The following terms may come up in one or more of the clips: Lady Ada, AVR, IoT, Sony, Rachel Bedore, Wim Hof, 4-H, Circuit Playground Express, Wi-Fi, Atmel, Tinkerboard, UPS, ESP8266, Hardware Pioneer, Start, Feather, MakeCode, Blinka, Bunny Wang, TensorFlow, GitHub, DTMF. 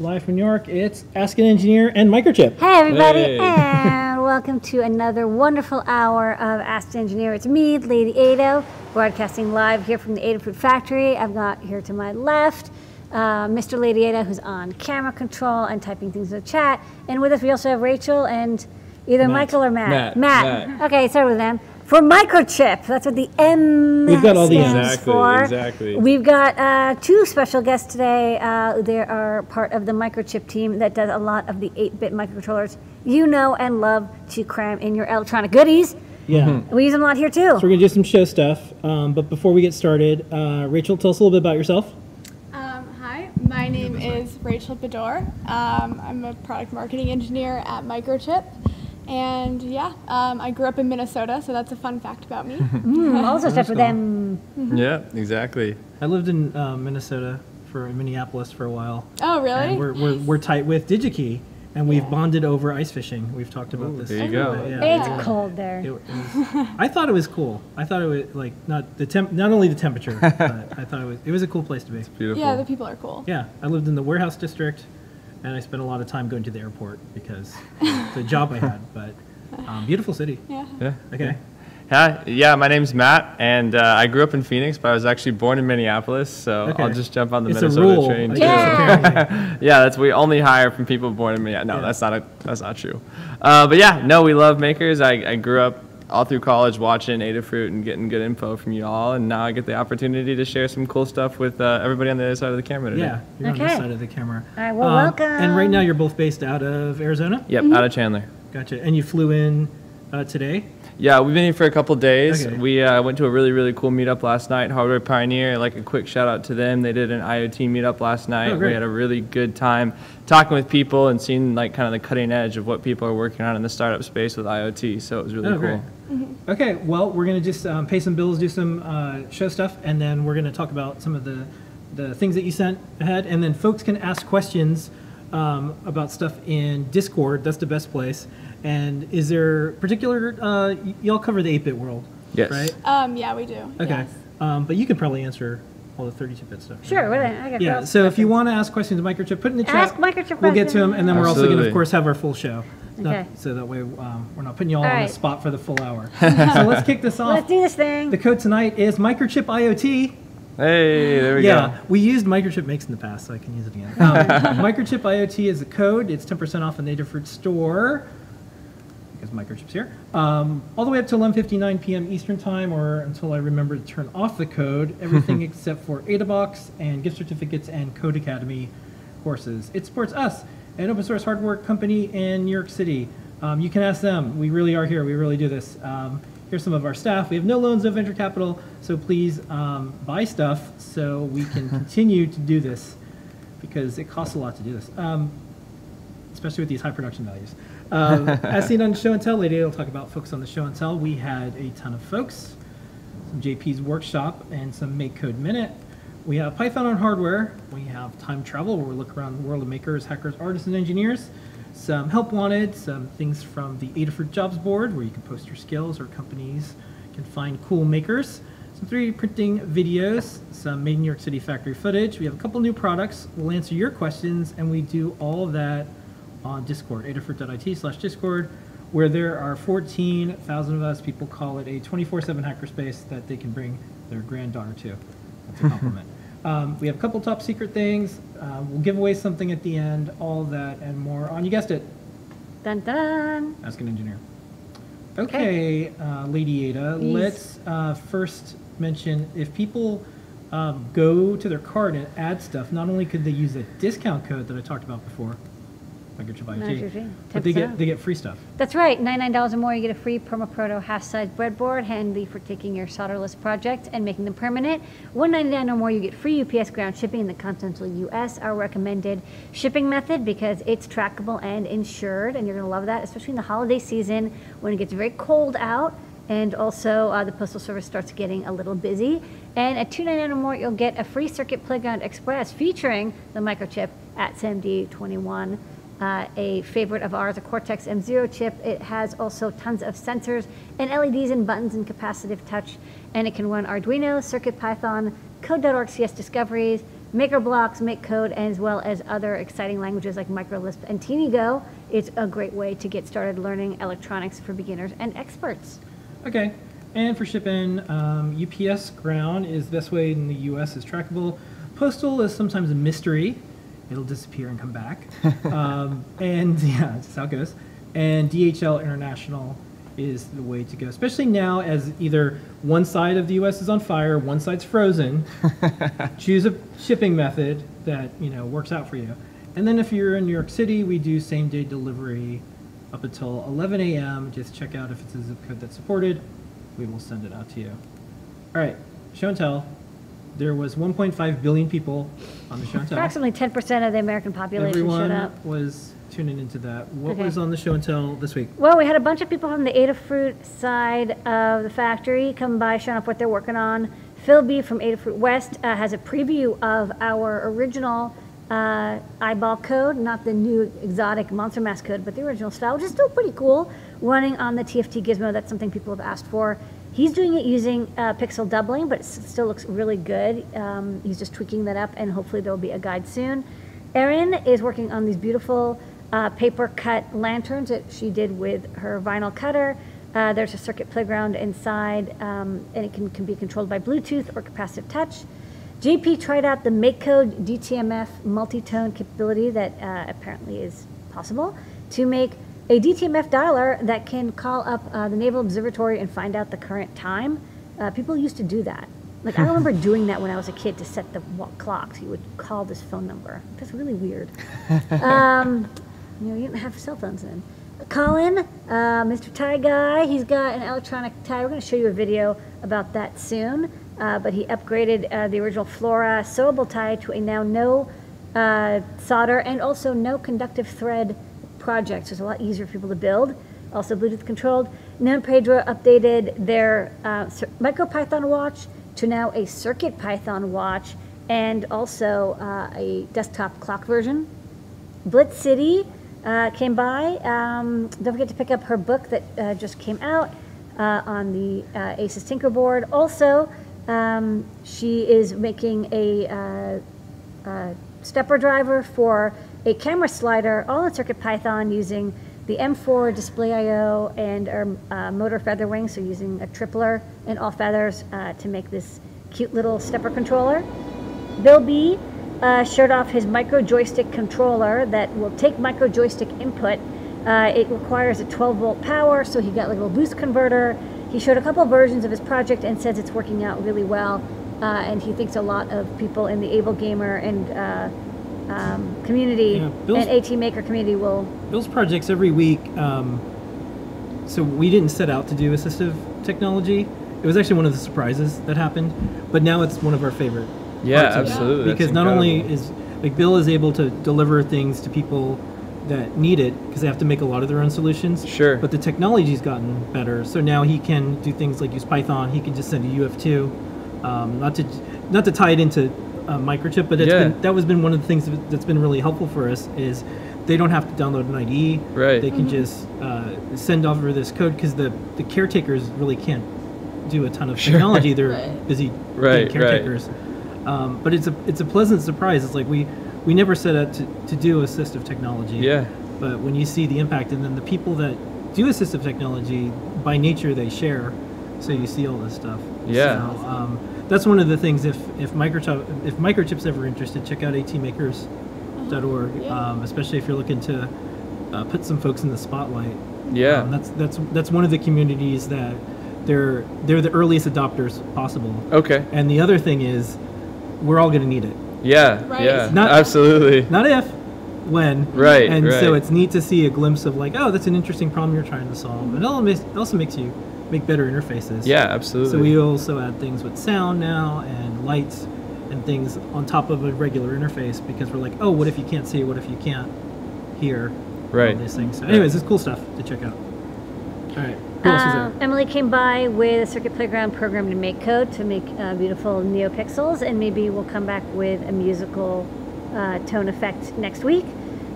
Live from New York, it's Ask an Engineer and Microchip. Hi, everybody, hey. And welcome to another wonderful hour of Ask an Engineer. It's me, Lady Ado, broadcasting live here from the Adafruit factory. I've got here to my left, Mr. Lady Ado, who's on camera control and typing things in the chat. And with us, we also have Rachel and either Matt. Michael or Matt. Matt. Okay, start with them. For Microchip, that's what the M We've got all the M's exactly, for. Exactly. We've got two special guests today. They are part of the Microchip team that does a lot of the 8-bit microcontrollers you know and love to cram in your electronic goodies. Yeah. Mm-hmm. We use them a lot here, too. So we're going to do some show stuff. But before we get started, Rachel, tell us a little bit about yourself. Hi. My name is Rachel Bedore. I'm a product marketing engineer at Microchip. And yeah, I grew up in Minnesota, so that's a fun fact about me. Also stuff with them. Yeah, exactly. I lived in Minnesota, in Minneapolis for a while. Oh, really? And we're tight with DigiKey, and we've bonded over ice fishing. We've talked about this. There you go. Yeah, it's cold there. I thought it was cool. I thought it was like not only the temperature, but I thought it was a cool place to be. It's beautiful. Yeah, the people are cool. Yeah, I lived in the warehouse district. And I spent a lot of time going to the airport because it's a job I had, but beautiful city. Yeah. Yeah. Okay. Hi. Yeah, my name's Matt, and I grew up in Phoenix, but I was actually born in Minneapolis, so I'll just jump on the Minnesota train. Yeah. That's we only hire from people born in Minneapolis. No, that's not true. But yeah, no, we love makers. I grew up all through college watching Adafruit and getting good info from you all, and now I get the opportunity to share some cool stuff with everybody on the other side of the camera today. Yeah, you're on this side of the camera. All right, well, welcome. And right now you're both based out of Arizona? Yep, out of Chandler. Gotcha. And you flew in today? Yeah, we've been here for a couple days. Okay. We went to a really, really cool meetup last night, Hardware Pioneer. Like a quick shout out to them. They did an IoT meetup last night. Oh, we had a really good time talking with people and seeing like kind of the cutting edge of what people are working on in the startup space with IoT. So it was really cool. Mm-hmm. Okay, well, we're going to just pay some bills, do some show stuff, and then we're going to talk about some of the things that you sent ahead. And then folks can ask questions about stuff in Discord. That's the best place. And is there particular, y'all cover the 8-bit world, right? Yeah, we do. Okay. Yes. But you can probably answer all the 32-bit stuff. Right? Sure. Yeah, so if you want to ask questions to Microchip, put in the chat. Ask Microchip. We'll get to them, and then we're also going to, of course, have our full show. Okay. So that way we're not putting you all on the spot for the full hour. So let's kick this off. Let's do this thing. The code tonight is Microchip IoT. Hey, there we go. Yeah, we used Microchip Makes in the past, so I can use it again. Microchip IoT is the code. It's 10% off in the Adafruit store. Microchip's here, all the way up to 11:59 p.m. Eastern time, or until I remember to turn off the code. Everything except for AdaBox and gift certificates and Code Academy courses. It supports us, an open source hardware company in New York City. You can ask them. We really are here. We really do this. Here's some of our staff. We have no loans, no venture capital, so please buy stuff so we can continue to do this, because it costs a lot to do this, especially with these high production values. As seen on Show and Tell, Lady will talk about folks on the Show and Tell. We had a ton of folks, some JP's workshop and some MakeCode Minute. We have Python on hardware. We have time travel, where we look around the world of makers, hackers, artists, and engineers. Some help wanted, some things from the Adafruit Jobs Board, where you can post your skills, or companies can find cool makers. Some 3D printing videos, some made in New York City factory footage. We have a couple new products. We'll answer your questions, and we do all of that on Discord, adafruit.it/discord, where there are 14,000 of us. People call it a 24/7 hackerspace that they can bring their granddaughter to. That's a compliment. We have a couple top secret things. We'll give away something at the end, all that and more on, you guessed it. Dun dun. Ask an Engineer. Okay, Lady Ada, please. Let's first mention, if people go to their card and add stuff, not only could they use a discount code that I talked about before, Microchip IoT, but they get free stuff. That's right. $99 or more, you get a free PermaProto half-size breadboard, handy for taking your solderless projects and making them permanent. $199 or more, you get free UPS ground shipping in the continental U.S., our recommended shipping method, because it's trackable and insured, and you're going to love that, especially in the holiday season when it gets very cold out, and also the Postal Service starts getting a little busy. And at $299 or more, you'll get a free Circuit Playground Express featuring the Microchip ATSAMD21. A favorite of ours, a Cortex M0 chip. It has also tons of sensors and LEDs and buttons and capacitive touch, and it can run Arduino, CircuitPython, Code.org CS discoveries, maker blocks, MakeCode, as well as other exciting languages like MicroLisp and TeenyGo. It's a great way to get started learning electronics for beginners and experts. Okay, and for shipping, UPS ground is the best way in the US is trackable. Postal is sometimes a mystery. It'll disappear and come back. And yeah, that's how it goes. And DHL International is the way to go, especially now as either one side of the US is on fire, one side's frozen. Choose a shipping method that, you know, works out for you. And then if you're in New York City, we do same day delivery up until 11 a.m. Just check out if it's a zip code that's supported. We will send it out to you. All right, show and tell. There was 1.5 billion people on the show and tell. Approximately 10% of the American population showed up. Everyone was tuning into that. What was on the show and tell this week? Well, we had a bunch of people from the Adafruit side of the factory come by, showing off what they're working on. Phil B. from Adafruit West has a preview of our original eyeball code, not the new exotic monster mask code, but the original style, which is still pretty cool, running on the TFT gizmo. That's something people have asked for. He's doing it using pixel doubling, but it still looks really good. He's just tweaking that up, and hopefully there will be a guide soon. Erin is working on these beautiful paper cut lanterns that she did with her vinyl cutter. There's a circuit playground inside, and it can be controlled by Bluetooth or capacitive touch. JP tried out the MakeCode DTMF multi-tone capability that apparently is possible to make a DTMF dialer that can call up the Naval Observatory and find out the current time. People used to do that. Like, I remember doing that when I was a kid to set the clocks. You would call this phone number. That's really weird. You know, you didn't have cell phones then. Colin, Mr. Tie Guy, he's got an electronic tie. We're going to show you a video about that soon. But he upgraded the original Flora sewable tie to a now no solder and also no conductive thread project, so it's a lot easier for people to build. Also Bluetooth controlled. Nan Pedro updated their MicroPython watch to now a CircuitPython watch and also a desktop clock version. Blitz City came by. Don't forget to pick up her book that just came out on the Asus Tinkerboard. Also, she is making a stepper driver for a camera slider, all in CircuitPython using the M4 display IO and our motor feather wing, so using a tripler and all feathers to make this cute little stepper controller. Bill B showed off his micro joystick controller that will take micro joystick input. It requires a 12-volt power, so he got like a little boost converter. He showed a couple of versions of his project and says it's working out really well, and he thinks a lot of people in the Able Gamer and community, you know, and AT Maker community will. Bill's projects every week. So we didn't set out to do assistive technology. It was actually one of the surprises that happened, but now it's one of our favorite. Yeah, absolutely. Because not only is like Bill is able to deliver things to people that need it because they have to make a lot of their own solutions. Sure. But the technology's gotten better, so now he can do things like use Python. He can just send a UF2. Not to tie it into Microchip, but that was one of the things that's been really helpful for us is they don't have to download an IDE. Right. They can just send over this code because the caretakers really can't do a ton of technology. Sure. They're busy being caretakers. Right. But it's a pleasant surprise. It's like we never set out to do assistive technology. Yeah. But when you see the impact, and then the people that do assistive technology by nature they share, so you see all this stuff. Yeah. So, that's one of the things. If Microchip's ever interested, check out atmakers.org, especially if you're looking to put some folks in the spotlight. Yeah, that's one of the communities that they're the earliest adopters possible. Okay. And the other thing is, we're all going to need it. Yeah, right. Yeah, not, absolutely. Not if, when. Right. And so it's neat to see a glimpse of like, oh, that's an interesting problem you're trying to solve, and it also makes you make better interfaces. Yeah, absolutely. So we also add things with sound now and lights and things on top of a regular interface because we're like, oh, what if you can't see? What if you can't hear? Right. All these things. So anyways, it's cool stuff to check out. All right. Who else is there? Emily came by with a Circuit Playground program to make code to make beautiful NeoPixels, and maybe we'll come back with a musical tone effect next week.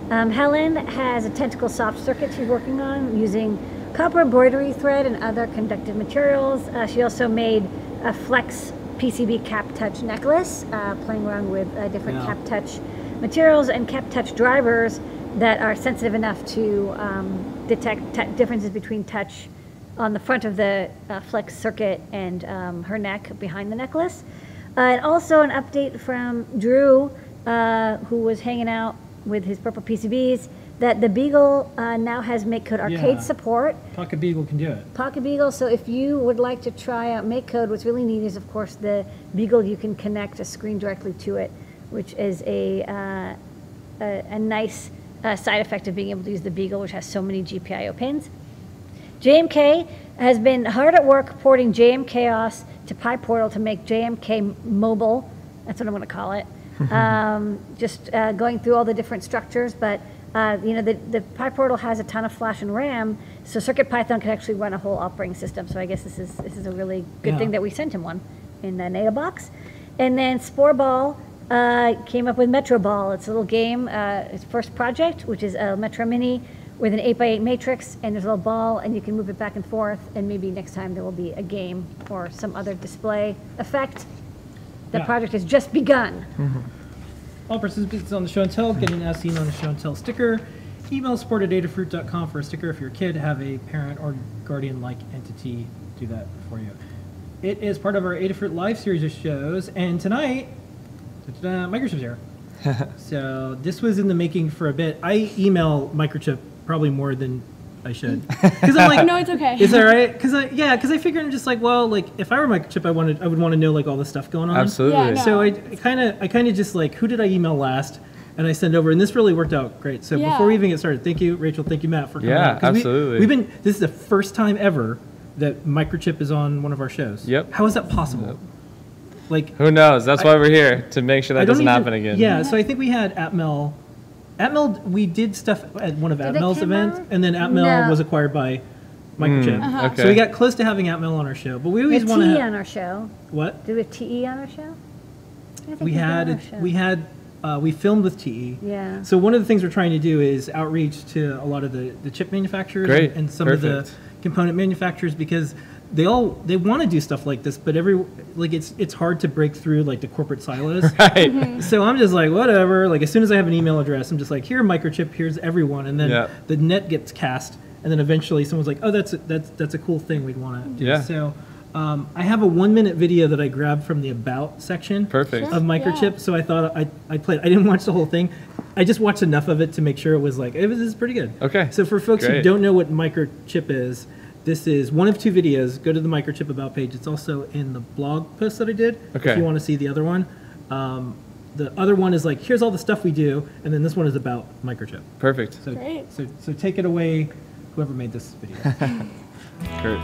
Helen has a tentacle soft circuit she's working on using copper embroidery thread and other conductive materials. She also made a flex PCB cap touch necklace, playing around with different cap touch materials and cap touch drivers that are sensitive enough to detect differences between touch on the front of the flex circuit and her neck behind the necklace. And also an update from Drew, who was hanging out with his purple PCBs, that the Beagle now has MakeCode Arcade support. Pocket Beagle can do it. Pocket Beagle, so if you would like to try out MakeCode, what's really neat is, of course, the Beagle, you can connect a screen directly to it, which is a nice side effect of being able to use the Beagle, which has so many GPIO pins. JMK has been hard at work porting JMKOS to PyPortal to make JMK mobile. That's what I'm going to call it. Just going through all the different structures, but you know, the PyPortal has a ton of flash and RAM, so CircuitPython can actually run a whole operating system. So I guess this is a really good thing that we sent him one in the NATO box. And then Sporeball came up with Metro Ball. It's a little game, its first project, which is a Metro Mini with an 8x8 matrix, and there's a little ball, and you can move it back and forth, and maybe next time there will be a game or some other display effect. The project has just begun. All participants on the show and tell, get an Ask Email on the show and tell sticker. Email support at adafruit.com for a sticker. If your kid have a parent or guardian-like entity, do that for you. It is part of our Adafruit Live series of shows, and tonight, Microchip's here. So this was in the making for a bit. I email Microchip probably more than I should, because I'm like, no, it's okay. Is that right? Because I figured I'm just like, well, like if I were Microchip, I would want to know like all the stuff going on. Absolutely. Yeah, no. So I kind of just like, who did I email last? And I send over, and this really worked out great. So before we even get started, thank you, Rachel, thank you, Matt, for coming. Yeah, absolutely. We've been. This is the first time ever that Microchip is on one of our shows. Yep. How is that possible? Yep. Like, who knows? That's why we're here, to make sure that doesn't happen again. Yeah. So I think we had Atmel. Atmel, we did stuff at one of Atmel's events, and then Atmel was acquired by Microchip. Okay. So we got close to having Atmel on our show, but we always want to. TE on our show. What? Do we have TE on our show? I think we filmed with TE. Yeah. So one of the things we're trying to do is outreach to a lot of the chip manufacturers and some of the component manufacturers, because they want to do stuff like this, but it's hard to break through like the corporate silos. Right. Mm-hmm. So I'm just like, whatever. Like as soon as I have an email address, I'm just like, here Microchip, here's everyone, and then the net gets cast, and then eventually someone's like, oh, that's a cool thing we'd want to do. Yeah. So I have a 1-minute video that I grabbed from the about section of Microchip. Yeah. So I thought I played. I didn't watch the whole thing. I just watched enough of it to make sure it was like this is pretty good. Okay. So for folks who don't know what Microchip is. This is one of two videos. Go to the Microchip About page. It's also in the blog post that I did, if you want to see the other one. The other one is like, here's all the stuff we do, and then this one is about Microchip. Perfect. So, great. So take it away, whoever made this video.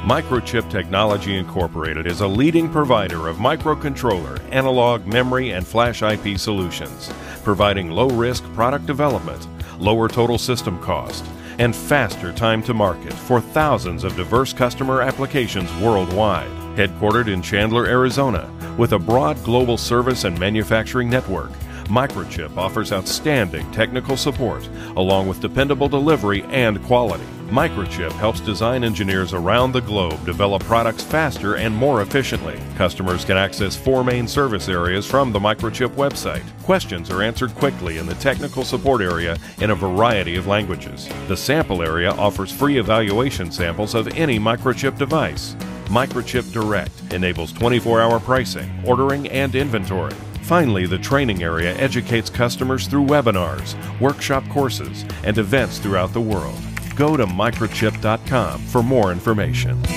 Microchip Technology Incorporated is a leading provider of microcontroller, analog, memory, and flash IP solutions, providing low-risk product development, lower total system cost, and faster time to market for thousands of diverse customer applications worldwide. Headquartered in Chandler, Arizona, with a broad global service and manufacturing network, Microchip offers outstanding technical support, along with dependable delivery and quality. Microchip helps design engineers around the globe develop products faster and more efficiently. Customers can access 4 main service areas from the Microchip website. Questions are answered quickly in the technical support area in a variety of languages. The sample area offers free evaluation samples of any Microchip device. Microchip Direct enables 24-hour pricing, ordering, and inventory. Finally, the training area educates customers through webinars, workshop courses, and events throughout the world. Go to microchip.com for more information. To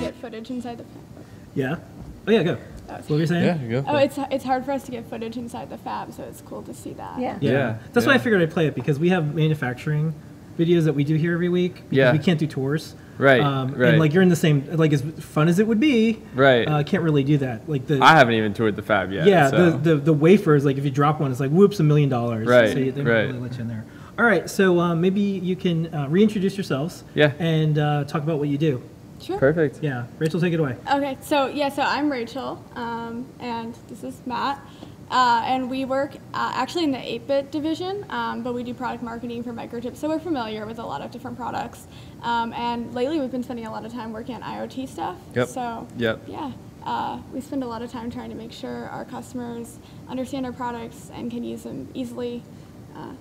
get footage inside the fab. Yeah. Oh yeah, go. What were you saying? Yeah, you go. Oh, it's hard for us to get footage inside the fab, so it's cool to see that. Yeah. Yeah. That's why I figured I'd play it, because we have manufacturing videos that we do here every week. Because we can't do tours. Right. And like you're in the same, like as fun as it would be. Right. Can't really do that. Like I haven't even toured the fab yet. Yeah. So. The wafers, like if you drop one, it's like whoops, $1 million. Right. So they don't really let you in there. All right, so maybe you can reintroduce yourselves and talk about what you do. Sure. Perfect. Yeah. Rachel, take it away. Okay. So I'm Rachel, and this is Matt, and we work actually in the 8-bit division, but we do product marketing for Microchip, so we're familiar with a lot of different products, and lately we've been spending a lot of time working on IoT stuff. Yep. So, yeah. We spend a lot of time trying to make sure our customers understand our products and can use them easily,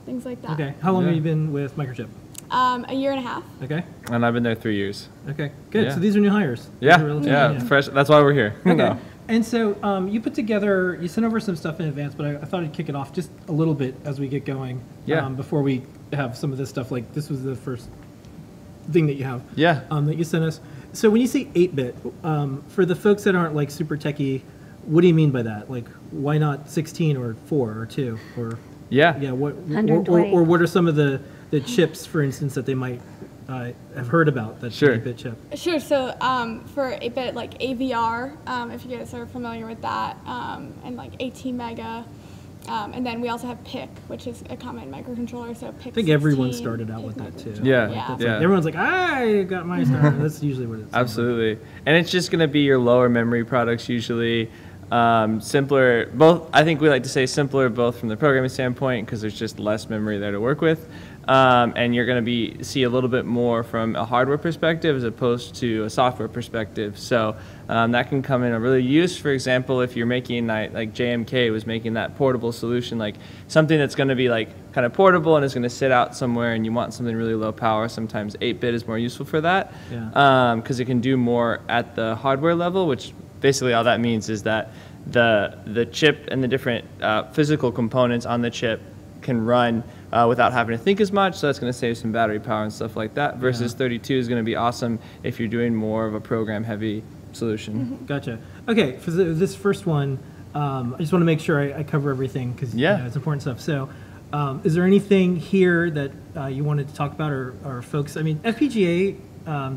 things like that. Okay. How long have you been with Microchip? A year and a half. Okay. And I've been there 3 years. Okay. Good. Yeah. So these are new hires. Yeah. Yeah. Fresh. That's why we're here. Okay. No. And so you put together, you sent over some stuff in advance, but I thought I'd kick it off just a little bit as we get going. Yeah. Before we have some of this stuff, like this was the first thing that you have. Yeah. That you sent us. So when you say 8-bit, for the folks that aren't like super techie, what do you mean by that? Like, why not 16 or 4 or 2 or what are some of the chips, for instance, that they might have heard about that's an 8-bit chip? Sure. So for 8-bit, like AVR, if you guys are familiar with that, and like 18 mega. And then we also have PIC, which is a common microcontroller. So PIC. I think everyone started out with that too. Yeah, like, like, everyone's like, I got my start. That's usually what it's. Absolutely, and it's just going to be your lower memory products usually. Simpler, both. I think we like to say simpler, both from the programming standpoint, because there's just less memory there to work with, and you're going to see a little bit more from a hardware perspective as opposed to a software perspective. So that can come in a really use. For example, if you're making like JMK was making that portable solution, like something that's going to be like kind of portable and is going to sit out somewhere, and you want something really low power. Sometimes 8-bit is more useful for that, because it can do more at the hardware level, which. Basically, all that means is that the chip and the different physical components on the chip can run without having to think as much, so that's going to save some battery power and stuff like that, versus 32 is going to be awesome if you're doing more of a program-heavy solution. Mm-hmm. Gotcha. Okay, for this first one, I just want to make sure I cover everything, because you know, it's important stuff. So is there anything here that you wanted to talk about, or folks? I mean, FPGA,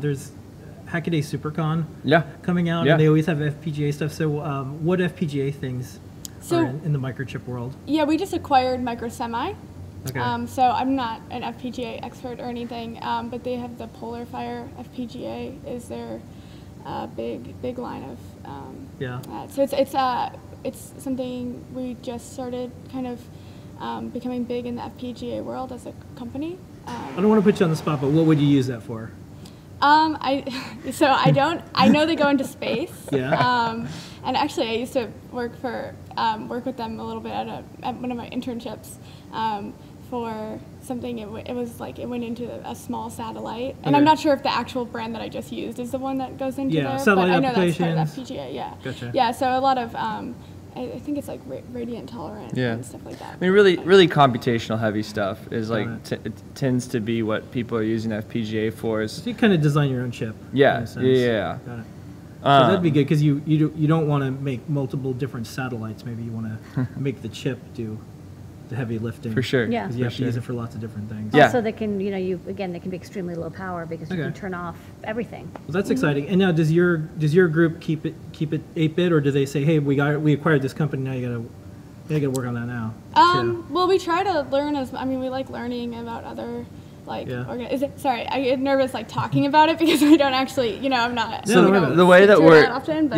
there's... Hackaday SuperCon coming out, and they always have FPGA stuff. So what FPGA things are in the Microchip world? Yeah, we just acquired Microsemi. Okay. So I'm not an FPGA expert or anything, but they have the PolarFire FPGA is their big line of. So it's something we just started kind of becoming big in the FPGA world as a company. I don't want to put you on the spot, but what would you use that for? I know they go into space. And actually, I used to work with them a little bit at one of my internships for something. It was like it went into a small satellite, and I'm not sure if the actual brand that I just used is the one that goes into there. Satellite but I know applications. That's part of FPGA. Yeah. Gotcha. Yeah. So a lot of. I think it's like radiant tolerant and stuff like that. I mean, really computational heavy stuff is like it tends to be what people are using FPGA for. Is so you kind of design your own chip. Yeah, yeah. Got it. So that'd be good because you don't want to make multiple different satellites. Maybe you want to make the chip do the heavy lifting. For sure. Yeah. Because you have to use it for lots of different things. Yeah. Also, they can they can be extremely low power because you can turn off everything. Well, that's exciting. And now, does your group keep it 8-bit, or do they say, hey, we acquired this company, now you gotta work on that now? Well, we try to learn we like learning about other. Like, sorry, I get nervous like talking about it because I don't actually, I'm not. So the way that we're often, but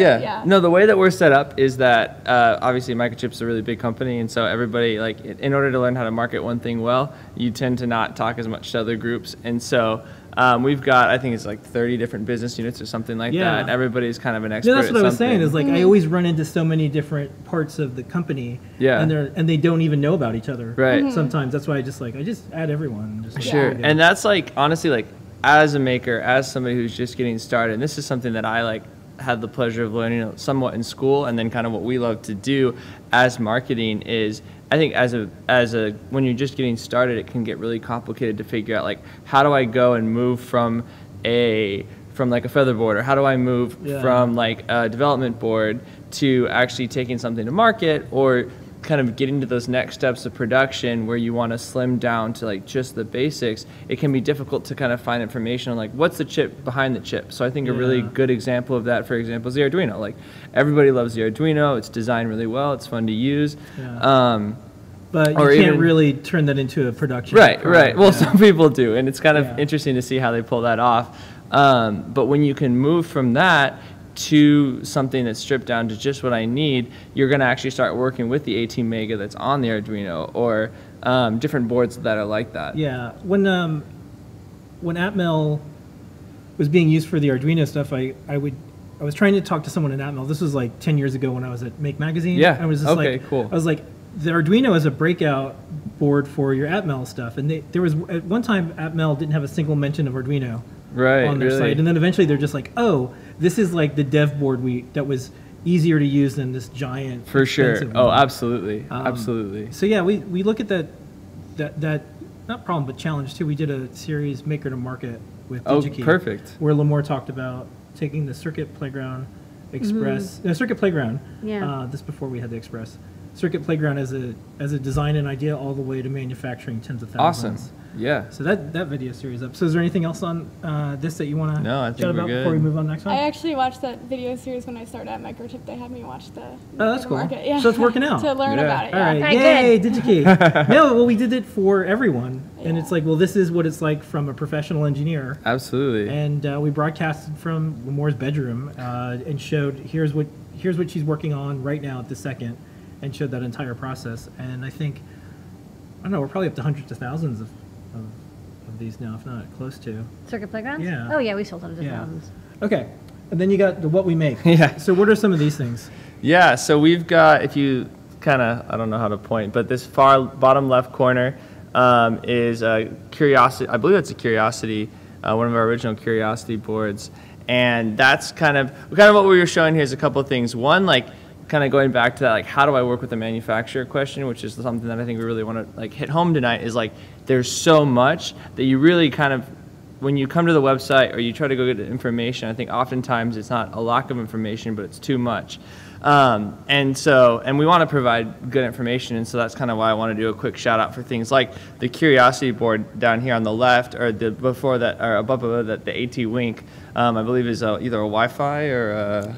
the way that we're set up is that obviously Microchip's a really big company, and so everybody like in order to learn how to market one thing well, you tend to not talk as much to other groups, and so. We've got, I think it's like 30 different business units or something like that. And everybody's kind of an expert. Yeah, that's what I was saying. Is like I always run into so many different parts of the company. Yeah. And they don't even know about each other. Right. Sometimes that's why I just add everyone. And that's like honestly like as a maker, as somebody who's just getting started. And this is something that I like had the pleasure of learning somewhat in school, and then kind of what we love to do as marketing is. I think when you're just getting started, it can get really complicated to figure out like how do I go and move from like a feather board, or how do I move from like a development board to actually taking something to market, or kind of getting to those next steps of production where you want to slim down to like just the basics. It can be difficult to kind of find information on like what's the chip behind the chip. So I think a really good example of that, for example, is the Arduino. Like everybody loves the Arduino. It's designed really well. It's fun to use. Yeah. But you can't really turn that into a production. Right, right. Well, some people do, and it's kind of interesting to see how they pull that off. But when you can move from that to something that's stripped down to just what I need, you're going to actually start working with the 18 mega that's on the Arduino, or different boards that are like that. Yeah, when Atmel was being used for the Arduino stuff, I would I was trying to talk to someone at Atmel. This was like 10 years ago when I was at Make Magazine. Yeah. I was just cool. I was like, the Arduino is a breakout board for your Atmel stuff. And there was, at one time, Atmel didn't have a single mention of Arduino on their site. And then eventually they're just like, oh, this is like the dev board that was easier to use than this giant. For sure. Oh, absolutely. Absolutely. So yeah, we look at that not problem, but challenge too. We did a series Maker to Market with DigiKey. Oh, perfect. Where Lamore talked about taking the Circuit Playground Express, Circuit Playground, this before we had the Express, Circuit Playground as a design and idea all the way to manufacturing tens of thousands. Awesome, yeah. So that video series up. So is there anything else on this that you want to chat about before we move on next time? I actually watched that video series when I started at Microchip. They had me watch the Market. Yeah. So it's working out. to learn about it, All right, yay, DigiKey. No, well, we did it for everyone. And it's like, well, this is what it's like from a professional engineer. Absolutely. And we broadcasted from Lamore's bedroom and showed, here's what she's working on right now at the second, and showed that entire process. And I think, I don't know, we're probably up to hundreds of thousands of these now, if not close to. Circuit Playgrounds? Yeah. Oh, yeah, we sold hundreds of thousands. Okay. And then you got the what we make. Yeah. So what are some of these things? Yeah, so we've got, if you kind of, I don't know how to point, but this far bottom left corner, is a Curiosity, I believe that's a Curiosity, one of our original Curiosity boards. And that's kind of what we were showing here is a couple of things. One, like kind of going back to that, like how do I work with the manufacturer question, which is something that I think we really want to like hit home tonight, is like there's so much that you really kind of, when you come to the website or you try to go get information, I think oftentimes it's not a lack of information, but it's too much. And we want to provide good information, and so that's kind of why I want to do a quick shout out for things like the Curiosity board down here on the left, or the before that, or above that, the AT Wink, I believe is either a Wi-Fi or a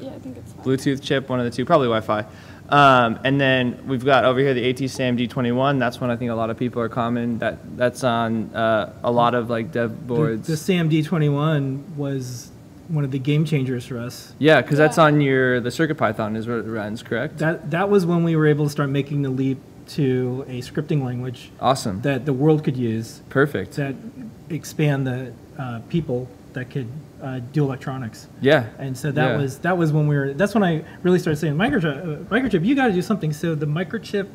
Bluetooth chip, one of the two, probably Wi-Fi. And then we've got over here the ATSAMD21. That's one I think a lot of people are common. That's on a lot of like dev boards. The SAMD21 was one of the game changers for us. Yeah, because that's on the CircuitPython is where it runs, correct? That was when we were able to start making the leap to a scripting language. Awesome. That the world could use. Perfect. That expand the people that could do electronics. Yeah. And so that was when we were. That's when I really started saying, Microchip, you got to do something. So the Microchip,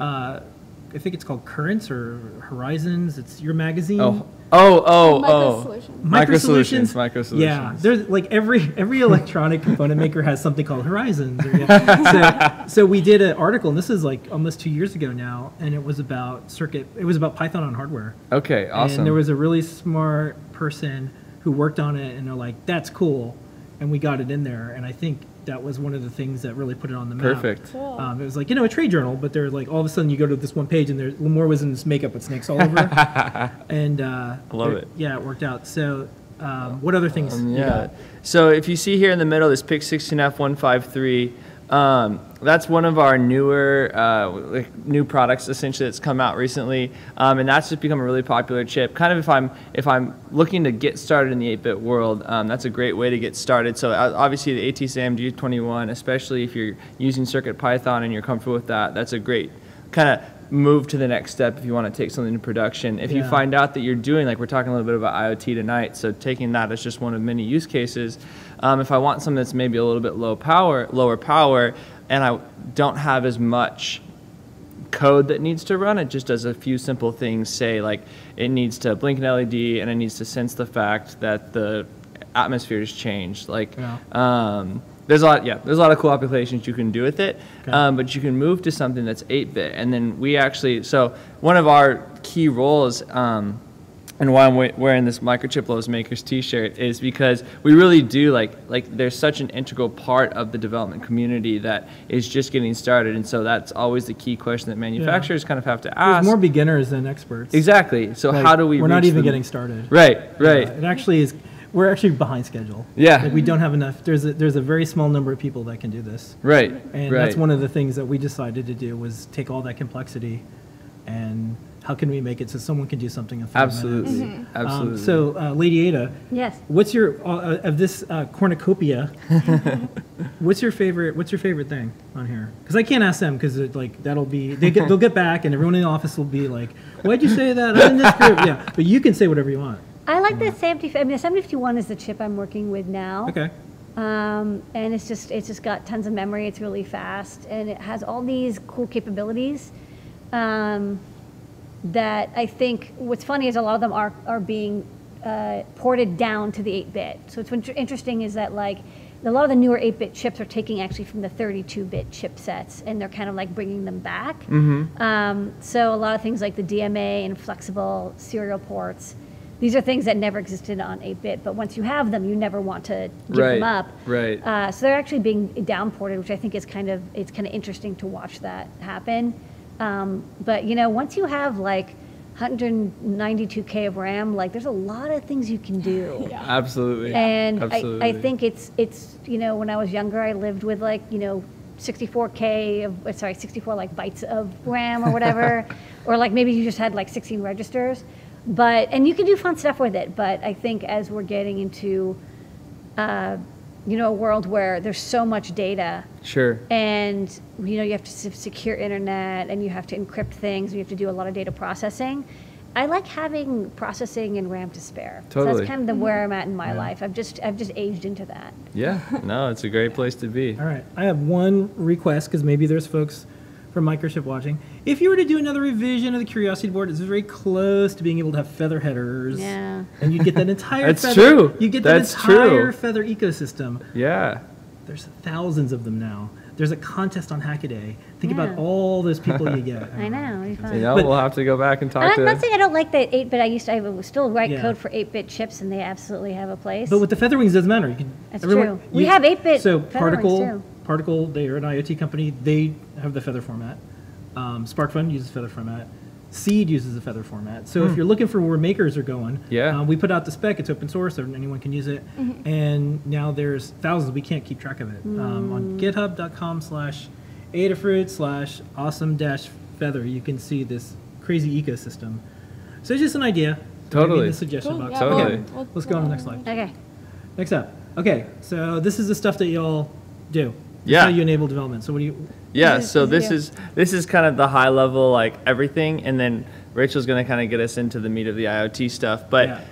I think it's called Currents or Horizons. It's your magazine. Microsolutions. Yeah, there's like every electronic component maker has something called Horizons. So we did an article, and this is like almost 2 years ago now, and it was about Python on hardware. Okay, awesome. And there was a really smart person who worked on it, and they're like, "That's cool," and we got it in there, and I think that was one of the things that really put it on the map. Perfect. Cool. It was like, a trade journal, but they're like, all of a sudden you go to this one page and Lamore was in this makeup with snakes all over. And I love it. Yeah, it worked out. So what other things you got? So if you see here in the middle, this PIC 16F153, that's one of our newer, new products essentially that's come out recently, and that's just become a really popular chip. Kind of if I'm looking to get started in the 8-bit world, that's a great way to get started. So obviously the ATSAMD21, especially if you're using CircuitPython and you're comfortable with that, that's a great kind of move to the next step if you want to take something to production. If you find out that you're doing, like we're talking a little bit about IoT tonight, so taking that as just one of many use cases. If I want something that's maybe a little bit lower power, and I don't have as much code that needs to run, it just does a few simple things, say like it needs to blink an LED and it needs to sense the fact that the atmosphere has changed. Like, there's a lot of cool applications you can do with it, but you can move to something that's 8-bit. And then we actually, so one of our key roles, and why I'm wearing this Microchip Loves Makers t-shirt, is because we really do, like there's such an integral part of the development community that is just getting started. And so that's always the key question that manufacturers kind of have to ask. There's more beginners than experts. Exactly. So like, how do we reach them? We're not even getting started. Right, right. It actually is. We're actually behind schedule. Yeah. Like we don't have enough. There's a very small number of people that can do this. Right, and that's one of the things that we decided to do, was take all that complexity and how can we make it so someone can do something in 5 minutes? Absolutely, absolutely. So, Lady Ada. Yes. What's your of this cornucopia? What's your favorite thing on here? Because I can't ask them, because like they'll get back, and everyone in the office will be like, "Why'd you say that?" I'm in this group. Yeah. But you can say whatever you want. I like the SAMD51 is the chip I'm working with now. Okay. And it's just got tons of memory. It's really fast, and it has all these cool capabilities that I think. What's funny is a lot of them are being ported down to the 8-bit. So what's interesting is that like a lot of the newer 8-bit chips are taking actually from the 32-bit chipsets, and they're kind of like bringing them back. Mm-hmm. So a lot of things like the DMA and flexible serial ports. These are things that never existed on 8-bit, but once you have them, you never want to give them up. Right. So they're actually being downported, which I think is kind of interesting to watch that happen. But you know, once you have like 192K of RAM, like there's a lot of things you can do. Yeah. Absolutely. And absolutely. I think it's you know, when I was younger, I lived with like, you know, 64 like bytes of RAM or whatever, or like maybe you just had like 16 registers. But, and you can do fun stuff with it, but I think as we're getting into, you know, a world where there's so much data. Sure. And, you know, you have to secure internet, and you have to encrypt things, and you have to do a lot of data processing. I like having processing and RAM to spare. Totally. So that's kind of where I'm at in my life. I've just aged into that. Yeah, no, it's a great place to be. All right, I have one request, because maybe there's folks from Microchip watching. If you were to do another revision of the Curiosity board, it's very close to being able to have feather headers. Yeah. And you'd get that entire That's feather. True. You get that entire feather ecosystem. Yeah. There's thousands of them now. There's a contest on Hackaday. Think about all those people you get. I know. It'd be fun. You know, we'll have to go back and talk to them. I'm not saying I don't like the 8-bit. I still write code for 8-bit chips, and they absolutely have a place. But with the feather wings, it doesn't matter. You can, that's everyone, true. We have 8-bit so feather particle, wings, too. Particle, they are an IoT company. They have the feather format. SparkFun uses feather format. Seed uses the feather format. So if you're looking for where makers are going, we put out the spec. It's open source. Anyone can use it. Mm-hmm. And now there's thousands. We can't keep track of it. On github.com/Adafruit/awesome-feather, you can see this crazy ecosystem. So it's just an idea. Totally. In the suggestion box. Yeah, totally. Okay. Let's go on to the next slide. Okay. Next up. Okay. So this is the stuff that y'all do. Yeah. How you enable development. So what do you? Yeah. So this is kind of the high level, like everything, and then Rachel's going to kind of get us into the meat of the IoT stuff. But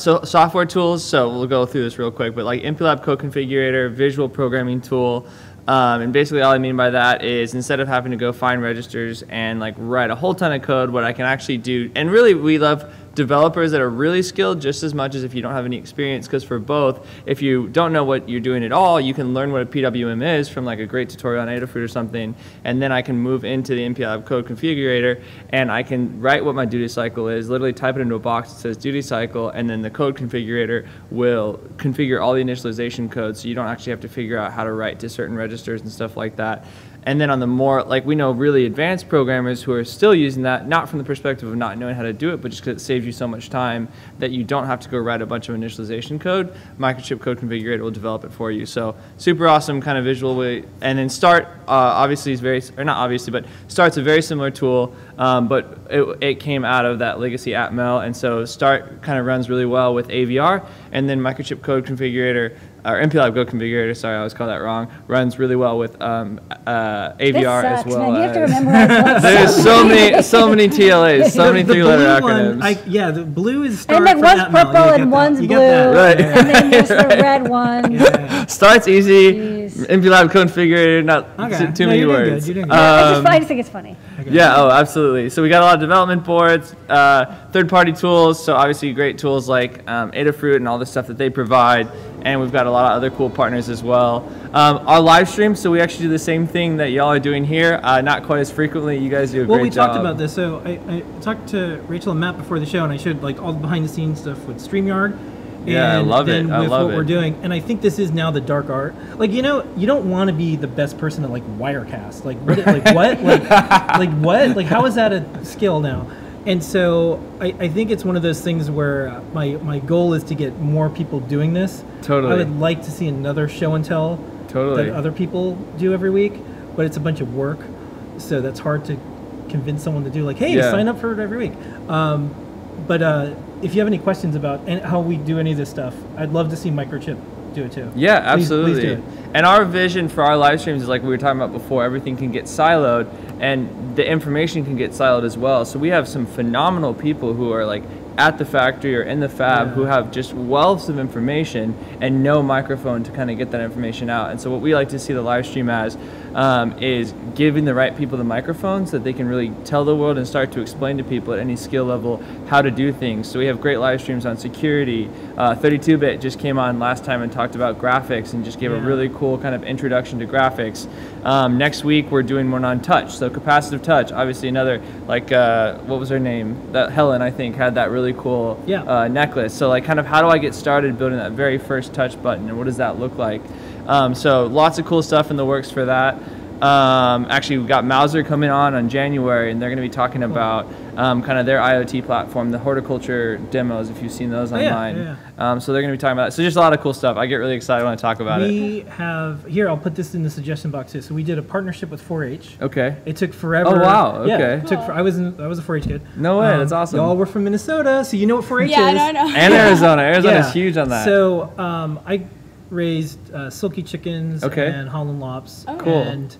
so software tools. So we'll go through this real quick. But like MPLAB code configurator, visual programming tool, and basically all I mean by that is instead of having to go find registers and like write a whole ton of code, what I can actually do. And really, we love developers that are really skilled just as much as if you don't have any experience, because for both, if you don't know what you're doing at all, you can learn what a PWM is from like a great tutorial on Adafruit or something, and then I can move into the MPLAB code configurator and I can write what my duty cycle is, literally type it into a box that says duty cycle, and then the code configurator will configure all the initialization codes, so you don't actually have to figure out how to write to certain registers and stuff like that. And then on the more, like we know really advanced programmers who are still using that, not from the perspective of not knowing how to do it, but just because it saves you so much time that you don't have to go write a bunch of initialization code, Microchip Code Configurator will develop it for you. So super awesome kind of visual way. And then Start, obviously is very, or not obviously, but Start's a very similar tool, but it came out of that legacy Atmel. And so Start kind of runs really well with AVR, and then Microchip Code Configurator, or MPLAB Go Configurator, sorry, I always call that wrong, runs really well with AVR as well. Man. You have to remember there's so many TLAs, so many three-letter acronyms. The blue is Start. And then one's purple and one's blue. Right. And then there's the red one. Yeah. Start's easy. Jeez. MPLAB Code Configurator, not too many words. I just think it's funny. Okay. Yeah, oh, absolutely. So we got a lot of development boards, third-party tools, so obviously great tools like Adafruit and all the stuff that they provide. And we've got a lot of other cool partners as well. Our live stream, so we actually do the same thing that y'all are doing here, not quite as frequently. You guys do a great job. Well, we talked about this. So I talked to Rachel and Matt before the show, and I showed like all the behind-the-scenes stuff with StreamYard. Yeah, I love it. I love what we're doing, and I think this is now the dark art. Like, you know, you don't want to be the best person at like Wirecast. Like, what? Like what? Like, how is that a skill now? And so I think it's one of those things where my goal is to get more people doing this. Totally. I would like to see another show and tell that other people do every week, but it's a bunch of work, so that's hard to convince someone to do. Like, hey, sign up for it every week. But if you have any questions about how we do any of this stuff, I'd love to see Microchip do it too. Yeah, absolutely. Please do it. And our vision for our live streams is like we were talking about before, everything can get siloed, and the information can get siloed as well. So we have some phenomenal people who are like at the factory or in the fab who have just wealths of information and no microphone to kind of get that information out. And so what we like to see the live stream as is giving the right people the microphones so that they can really tell the world and start to explain to people at any skill level how to do things. So we have great live streams on security. 32-bit just came on last time and talked about graphics and just gave a really cool kind of introduction to graphics. Next week we're doing one on touch, so capacitive touch, obviously another, like what was her name, that Helen I think had that really cool necklace. So like kind of how do I get started building that very first touch button and what does that look like? So lots of cool stuff in the works for that. Actually, we've got Mauser coming on January, and they're going to be talking about kind of their IoT platform, the horticulture demos, if you've seen those online. So they're going to be talking about it. So just a lot of cool stuff. I get really excited when I talk about it. We have, here, I'll put this in the suggestion box here. So we did a partnership with 4-H. Okay. It took forever. Oh, wow. Okay. Yeah, it took I was a 4-H kid. No way. That's awesome. Y'all were from Minnesota, so you know what 4-H is. Yeah, I know. And Arizona. Arizona's huge on that. So I raised silky chickens and Holland lops. Oh. Cool. And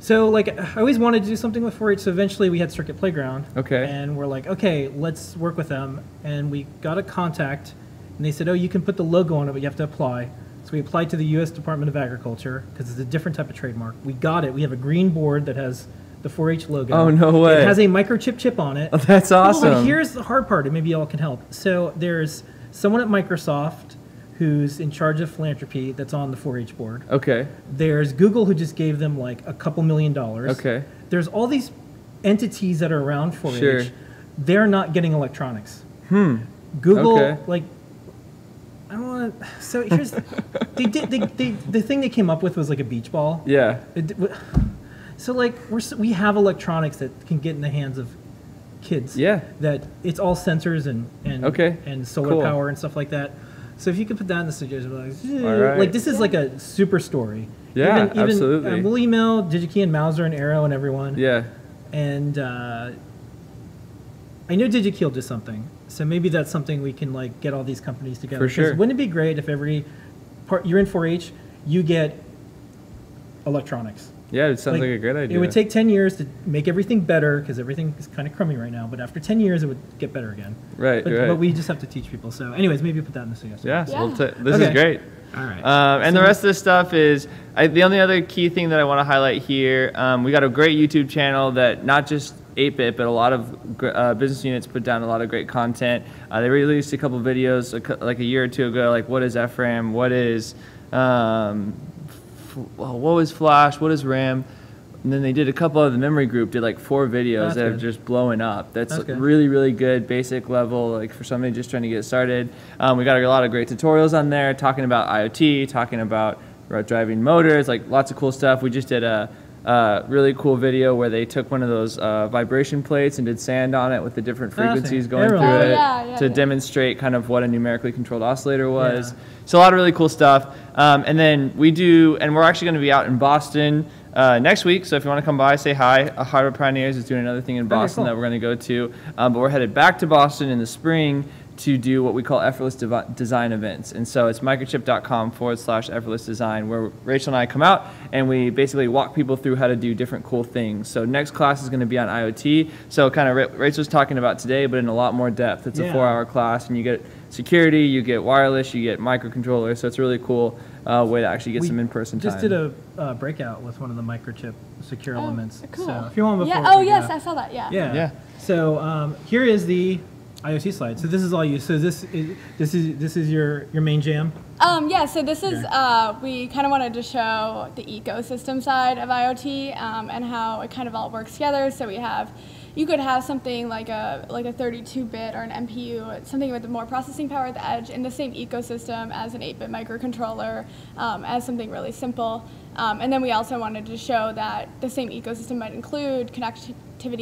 so, like, I always wanted to do something with 4-H, so eventually we had Circuit Playground. Okay. And we're like, okay, let's work with them. And we got a contact, and they said, oh, you can put the logo on it, but you have to apply. So we applied to the U.S. Department of Agriculture, because it's a different type of trademark. We got it. We have a green board that has the 4-H logo. Oh, no way. It has a Microchip chip on it. Oh, that's awesome. Well, here's the hard part, and maybe y'all can help. So there's someone at Microsoft who's in charge of philanthropy that's on the 4-H board. Okay. There's Google, who just gave them like a couple $1,000,000. Okay. There's all these entities that are around 4-H. Sure. They're not getting electronics. Google, like, I don't want to, so here's, the thing they came up with was like a beach ball. Yeah. So like, we have electronics that can get in the hands of kids. Yeah. That it's all sensors and solar power and stuff like that. So if you could put that in the suggestion box, like this is like a super story. Yeah, even, absolutely. We'll email DigiKey and Mauser and Arrow and everyone. Yeah. And I know DigiKey will do something, so maybe that's something we can like get all these companies together. For sure. Wouldn't it be great if every part you're in 4-H, you get electronics? Yeah, it sounds like a great idea. It would take 10 years to make everything better, because everything is kind of crummy right now. But after 10 years, it would get better again. Right, but we just have to teach people. So anyways, maybe put that in the suggestion. Yeah, so this is great. All right. And so the rest of this stuff is, the only other key thing that I want to highlight here, we got a great YouTube channel that not just 8-bit, but a lot of business units put down a lot of great content. They released a couple videos like a year or two ago, like what is FRAM, what is... what was flash, what is RAM, and then they did a couple of the memory group did like 4 videos that are just blowing up. That's really good basic level, like for somebody just trying to get started. We got a lot of great tutorials on there talking about IoT, talking about driving motors, like lots of cool stuff. We just did a really cool video where they took one of those vibration plates and did sand on it with the different frequencies going through it to demonstrate kind of what a numerically controlled oscillator was. So a lot of really cool stuff. And then we're actually going to be out in Boston next week, so if you want to come by, say hi. Hardware Pioneers is doing another thing in Boston that we're going to go to, but we're headed back to Boston in the spring to do what we call effortless design events. And so it's microchip.com/effortless design, where Rachel and I come out and we basically walk people through how to do different cool things. So next class is going to be on IoT. So kind of Rachel's talking about today, but in a lot more depth. It's a 4-hour class, and you get security, you get wireless, you get microcontroller. So it's a really cool way to actually get some in-person time. We just did a breakout with one of the Microchip secure elements. Cool. So if you want before, oh, yes, I saw that. Yeah. So here is the IoT slide. So this is all you. So this is your main jam. Yeah. So this is we kind of wanted to show the ecosystem side of IoT and how it kind of all works together. So we have, you could have something like a 32-bit or an MPU, something with more processing power at the edge, in the same ecosystem as an 8-bit microcontroller, as something really simple. And then we also wanted to show that the same ecosystem might include connectivity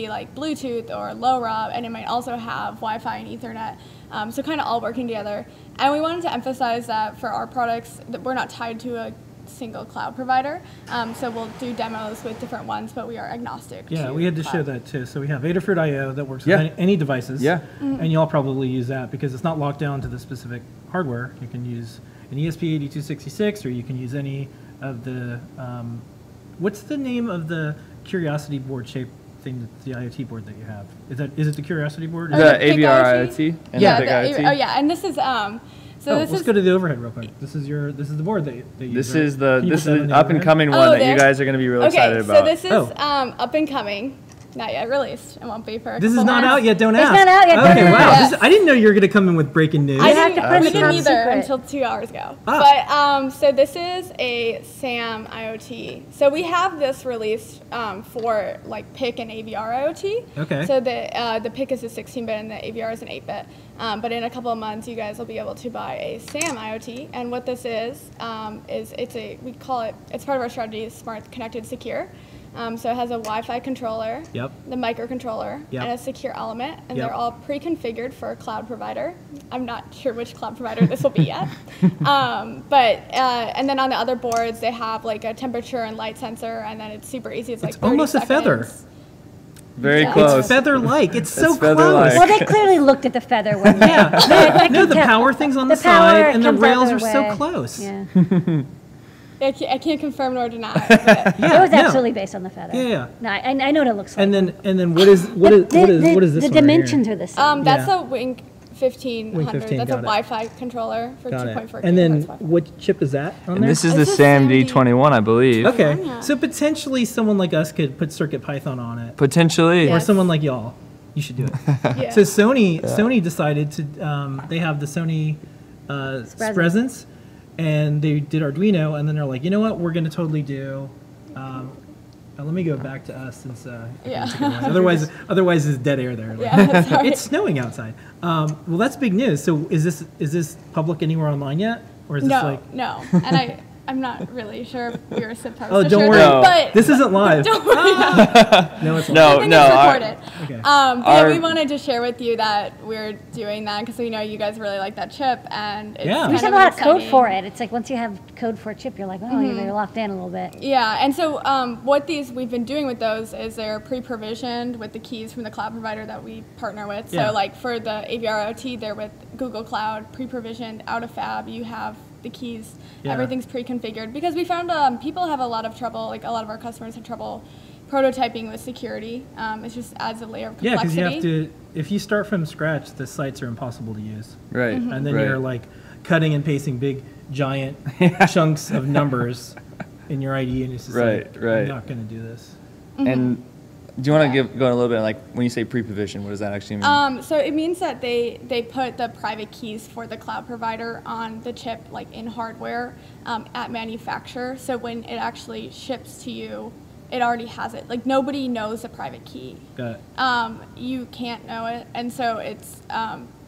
like Bluetooth or LoRa, and it might also have Wi-Fi and Ethernet, so kind of all working together. And we wanted to emphasize that for our products, that we're not tied to a single cloud provider, so we'll do demos with different ones, but we are agnostic. Yeah, we had to show that too. So we have Adafruit IO that works with any devices, and y'all probably use that because it's not locked down to the specific hardware. You can use an ESP8266, or you can use any of the, what's the name of the Curiosity board shape thing that the IoT board that you have? Is it the Curiosity board? The AVR IoT. Yeah, oh yeah, and this is let's go to the overhead real quick. This is the board that you use. This is the up and coming one that you guys are going to be really excited about. Okay, so this is up and coming. Not yet released. It won't be for. This is not out yet. Don't ask. It's not out yet. Okay, wow. This is, I didn't know you were going to come in with breaking news. I didn't either until 2 hours ago. But so this is a SAM IoT. So we have this released for like PIC and AVR IoT. Okay. So the PIC is a 16-bit and the AVR is an 8-bit. But in a couple of months, you guys will be able to buy a SAM IoT. And what this is it's part of our strategy is smart, connected, secure. So it has a Wi-Fi controller, yep. the microcontroller, yep. and a secure element, and yep. they're all pre-configured for a cloud provider. I'm not sure which cloud provider this will be yet. And then on the other boards, they have like a temperature and light sensor, and then it's super easy. It's like 30 almost seconds. A feather. Very yeah. close. It's feather-like. It's so close. Well, they clearly looked at the feather one. Yeah. No, the power thing's on the side, and the rails are so close. Yeah. I can't confirm nor deny. It was absolutely based on the feather. Yeah, yeah. No, I know what it looks like. And then what is this? The dimensions are the same. That's a Wink 1500. That's a Wi-Fi controller for 2.4 GHz. And then what chip is that on there? This is the SAMD21, I believe. Okay, so potentially someone like us could put CircuitPython on it. Potentially, or someone like y'all. You should do it. Yeah. So Sony decided to. They have the Sony Presence. And they did Arduino, and then they're like, you know what, we're going to totally do. Let me go back to us since otherwise it's dead air there. Like, yeah, it's snowing outside. Well, that's big news. So is this public anywhere online yet, or is this like no? And I'm not really sure if we were supposed to share that, but this isn't live. Don't worry. No, it's live. It's recorded. We wanted to share with you that we're doing that because we know you guys really like that chip, and it's we just have a lot of code for it. It's like once you have code for a chip, you're like, oh, you're locked in a little bit. Yeah, and so what we've been doing with those is they're pre-provisioned with the keys from the cloud provider that we partner with. Yeah. So like for the AVR IoT, they're with Google Cloud, pre-provisioned out of fab. You have the keys. Yeah. Everything's pre-configured because we found people have a lot of trouble. Like a lot of our customers have trouble prototyping with security. It just adds a layer of complexity. Yeah, because you have to. If you start from scratch, the sites are impossible to use. Right. Mm-hmm. And then you're like cutting and pasting big, giant chunks of numbers in your IDE, and it's just I'm not going to do this. Mm-hmm. And do you want to go in a little bit like when you say pre-provision, what does that actually mean? So it means that they put the private keys for the cloud provider on the chip, like in hardware, at manufacture. So when it actually ships to you, it already has it. Like nobody knows the private key. Got it. You can't know it, and so it's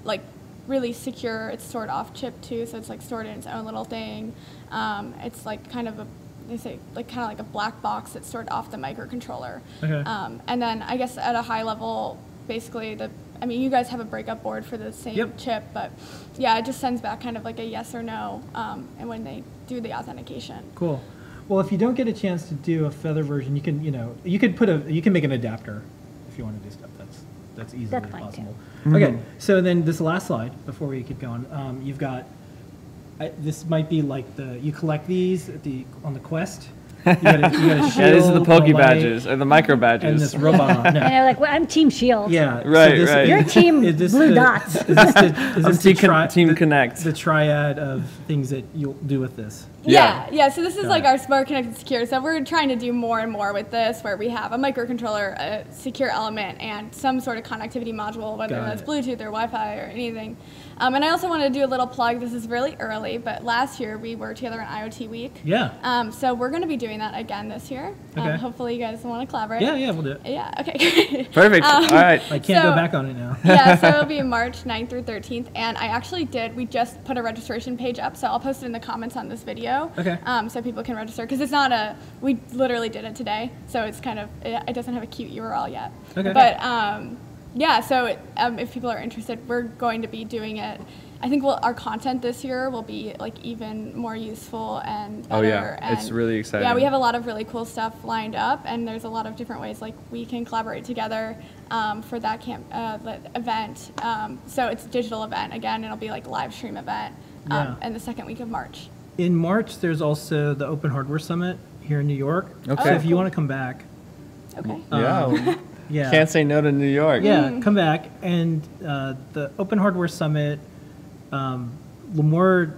like really secure. It's stored off chip too, so it's like stored in its own little thing. It's like kind of a kind of like a black box that's stored off the microcontroller. Okay. And then I guess at a high level, basically you guys have a breakup board for the same chip, but yeah, it just sends back kind of like a yes or no, and when they do the authentication. Cool. Well, if you don't get a chance to do a feather version, you can you can make an adapter if you want to do stuff. That's easily possible. Mm-hmm. Okay. So then this last slide before we keep going, you've got. This might be like you collect these on the quest. You got a shield. Yeah, this is the Poke badges or the micro badges. And this robot. No. And I'm like, well, I'm Team Shield. Yeah, right. You're Team Blue Dots. Team Connect. The triad of things that you'll do with this. Yeah. So this is like our smart, connected, secure. So we're trying to do more and more with this, where we have a microcontroller, a secure element, and some sort of connectivity module, whether that's Bluetooth or Wi-Fi or anything. And I also want to do a little plug. This is really early, but last year we were together on IoT Week. Yeah. So we're going to be doing that again this year. Okay. Hopefully you guys want to collaborate. Yeah, we'll do it. Yeah, okay. Perfect. All right. I can't go back on it now. So it'll be March 9th through 13th. And we just put a registration page up, so I'll post it in the comments on this video. Okay. So people can register, because it's not we literally did it today, so it's kind of, it doesn't have a cute URL yet. Okay. But, if people are interested, we're going to be doing it. I think our content this year will be like even more useful and better. Oh yeah, and it's really exciting. Yeah, we have a lot of really cool stuff lined up, and there's a lot of different ways like we can collaborate together for that event. So it's a digital event again. It'll be like live stream event, and the second week of March. In March, there's also the Open Hardware Summit here in New York. Okay, so if you want to come back, okay, Yeah. Can't say no to New York. Yeah, come back. And the Open Hardware Summit, Lemoore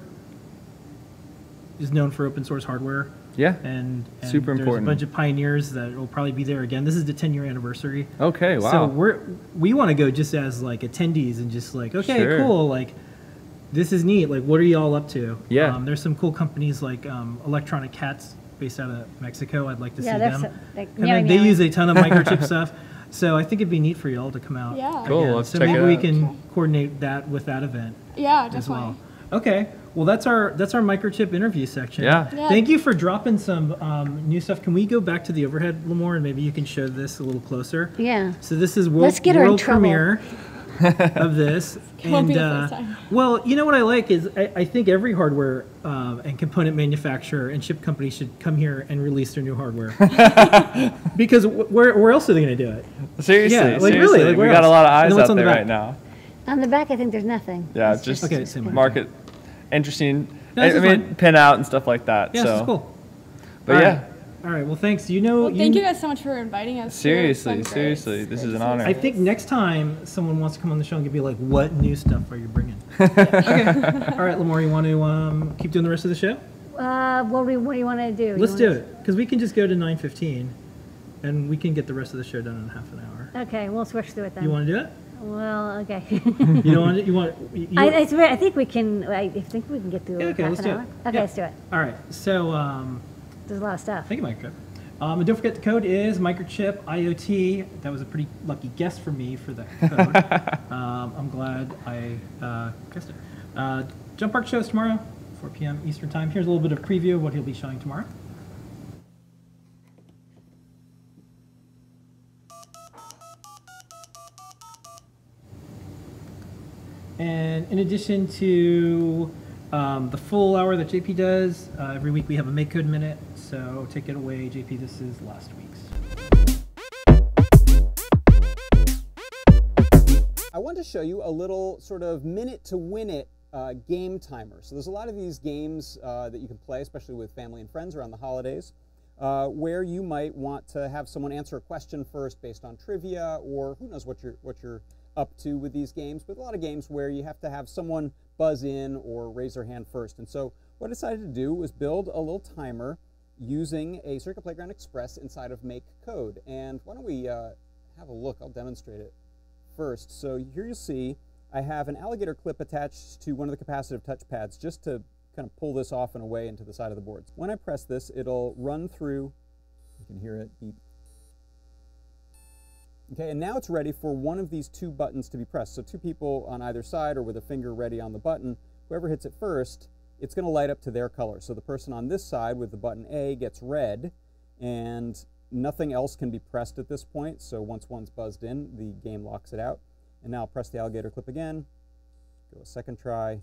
is known for open source hardware. Yeah, and super important. There's a bunch of pioneers that will probably be there again. This is the 10-year anniversary. Okay, wow. So we want to go just as like attendees and just like, okay, sure, cool, like this is neat. Like, what are you all up to? Yeah, there's some cool companies like Electronic Cats based out of Mexico. I'd like to see them. They use a ton of Microchip stuff. So I think it'd be neat for you all to come out. Yeah, cool. Let's check it out. So maybe we can coordinate that with that event. Yeah, definitely. As well. Okay. Well, that's our Microchip interview section. Yeah. Yeah. Thank you for dropping some new stuff. Can we go back to the overhead, Lemoore, and maybe you can show this a little closer? Yeah. So this is world premiere of this. And well, you know what I like is I think every hardware and component manufacturer and chip company should come here and release their new hardware. Because where else are they going to do it? Seriously. Yeah, like, seriously. Really, like, we got a lot of eyes out there right now. On the back, I think there's nothing. Yeah, it's just okay, mark it. Interesting. No, I mean, pin out and stuff like that. Yeah, so this is cool. But yeah. All right. Well, thanks. Well, thank you guys so much for inviting us. Seriously, this is an honor. I think next time someone wants to come on the show and be like, "What new stuff are you bringing?" Okay. All right, Lemoore, you want to keep doing the rest of the show? What do you want to do? Let's do it, because we can just go to 9:15, and we can get the rest of the show done in half an hour. Okay, we'll switch through it then. You want to do it? Well, okay. I think we can. I think we can get through. Yeah, okay, let's do it. Okay, yeah. Let's do it. All right. So there's a lot of stuff. Thank you, Microchip. And don't forget the code is Microchip IoT. That was a pretty lucky guess for me for that code. I'm glad I guessed it. Jump Park shows tomorrow, 4 p.m. Eastern time. Here's a little bit of preview of what he'll be showing tomorrow. And in addition to the full hour that JP does, every week we have a MakeCode Minute. So take it away, JP. This is last week's. I want to show you a little sort of minute-to-win-it game timer. So there's a lot of these games that you can play, especially with family and friends around the holidays, where you might want to have someone answer a question first based on trivia, or who knows what you're up to with these games, but a lot of games where you have to have someone buzz in or raise their hand first. And so what I decided to do was build a little timer using a Circuit Playground Express inside of MakeCode. And why don't we have a look? I'll demonstrate it first. So here you see I have an alligator clip attached to one of the capacitive touchpads just to kind of pull this off and away into the side of the boards. When I press this, it'll run through, you can hear it beep. Okay, and now it's ready for one of these two buttons to be pressed. So two people on either side or with a finger ready on the button, whoever hits it first, it's going to light up to their color. So the person on this side with the button A gets red, and nothing else can be pressed at this point. So once one's buzzed in, the game locks it out. And now I'll press the alligator clip again, go a second try.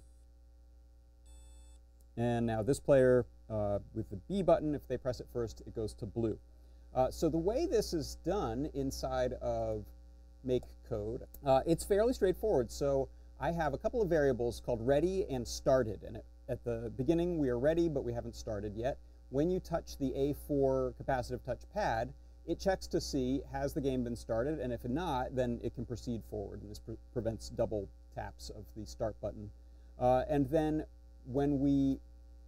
And now this player with the B button, if they press it first, it goes to blue. So the way this is done inside of MakeCode, it's fairly straightforward. So I have a couple of variables called ready and started. And at the beginning, we are ready, but we haven't started yet. When you touch the A4 capacitive touch pad, it checks to see, has the game been started? And if not, then it can proceed forward. And this prevents double taps of the start button. And then when we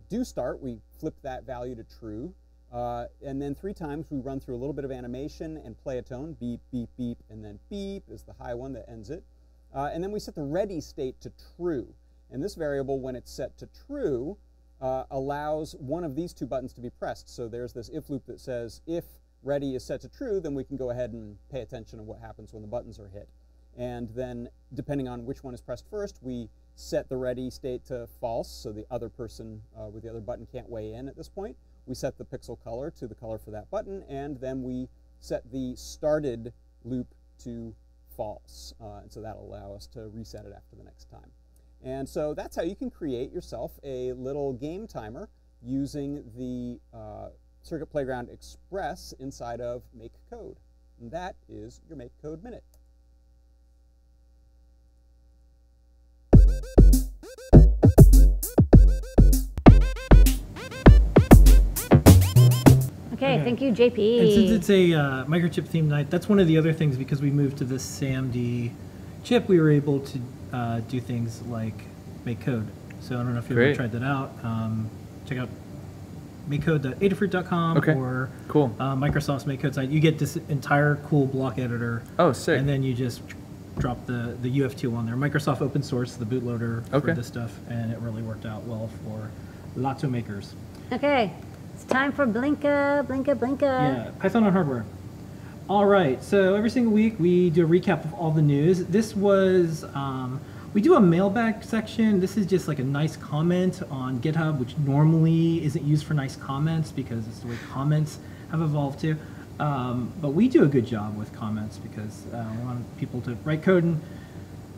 do start, we flip that value to true. And then three times we run through a little bit of animation and play a tone, beep, beep, beep, and then beep is the high one that ends it. And then we set the ready state to true. And this variable, when it's set to true, allows one of these two buttons to be pressed. So there's this if loop that says if ready is set to true, then we can go ahead and pay attention to what happens when the buttons are hit. And then depending on which one is pressed first, we set the ready state to false, so the other person with the other button can't weigh in at this point. We set the pixel color to the color for that button, and then we set the started loop to false. And so that'll allow us to reset it after the next time. And so that's how you can create yourself a little game timer using the Circuit Playground Express inside of MakeCode. And that is your MakeCode Minute. Okay, thank you, JP. And since it's a Microchip themed night, that's one of the other things, because we moved to this SAMD chip, we were able to do things like MakeCode. So I don't know if you've ever tried that out. Check out MakeCode.adafruit.com or Microsoft's MakeCode site. You get this entire cool block editor. Oh, sick. And then you just drop the UF2 on there. Microsoft open source the bootloader for this stuff, and it really worked out well for lots of makers. Okay, it's time for Blinka, Blinka, Blinka. Yeah, Python on hardware. All right, so every single week we do a recap of all the news. This was, we do a mailbag section. This is just like a nice comment on GitHub, which normally isn't used for nice comments because it's the way comments have evolved too. But we do a good job with comments because we want people to write code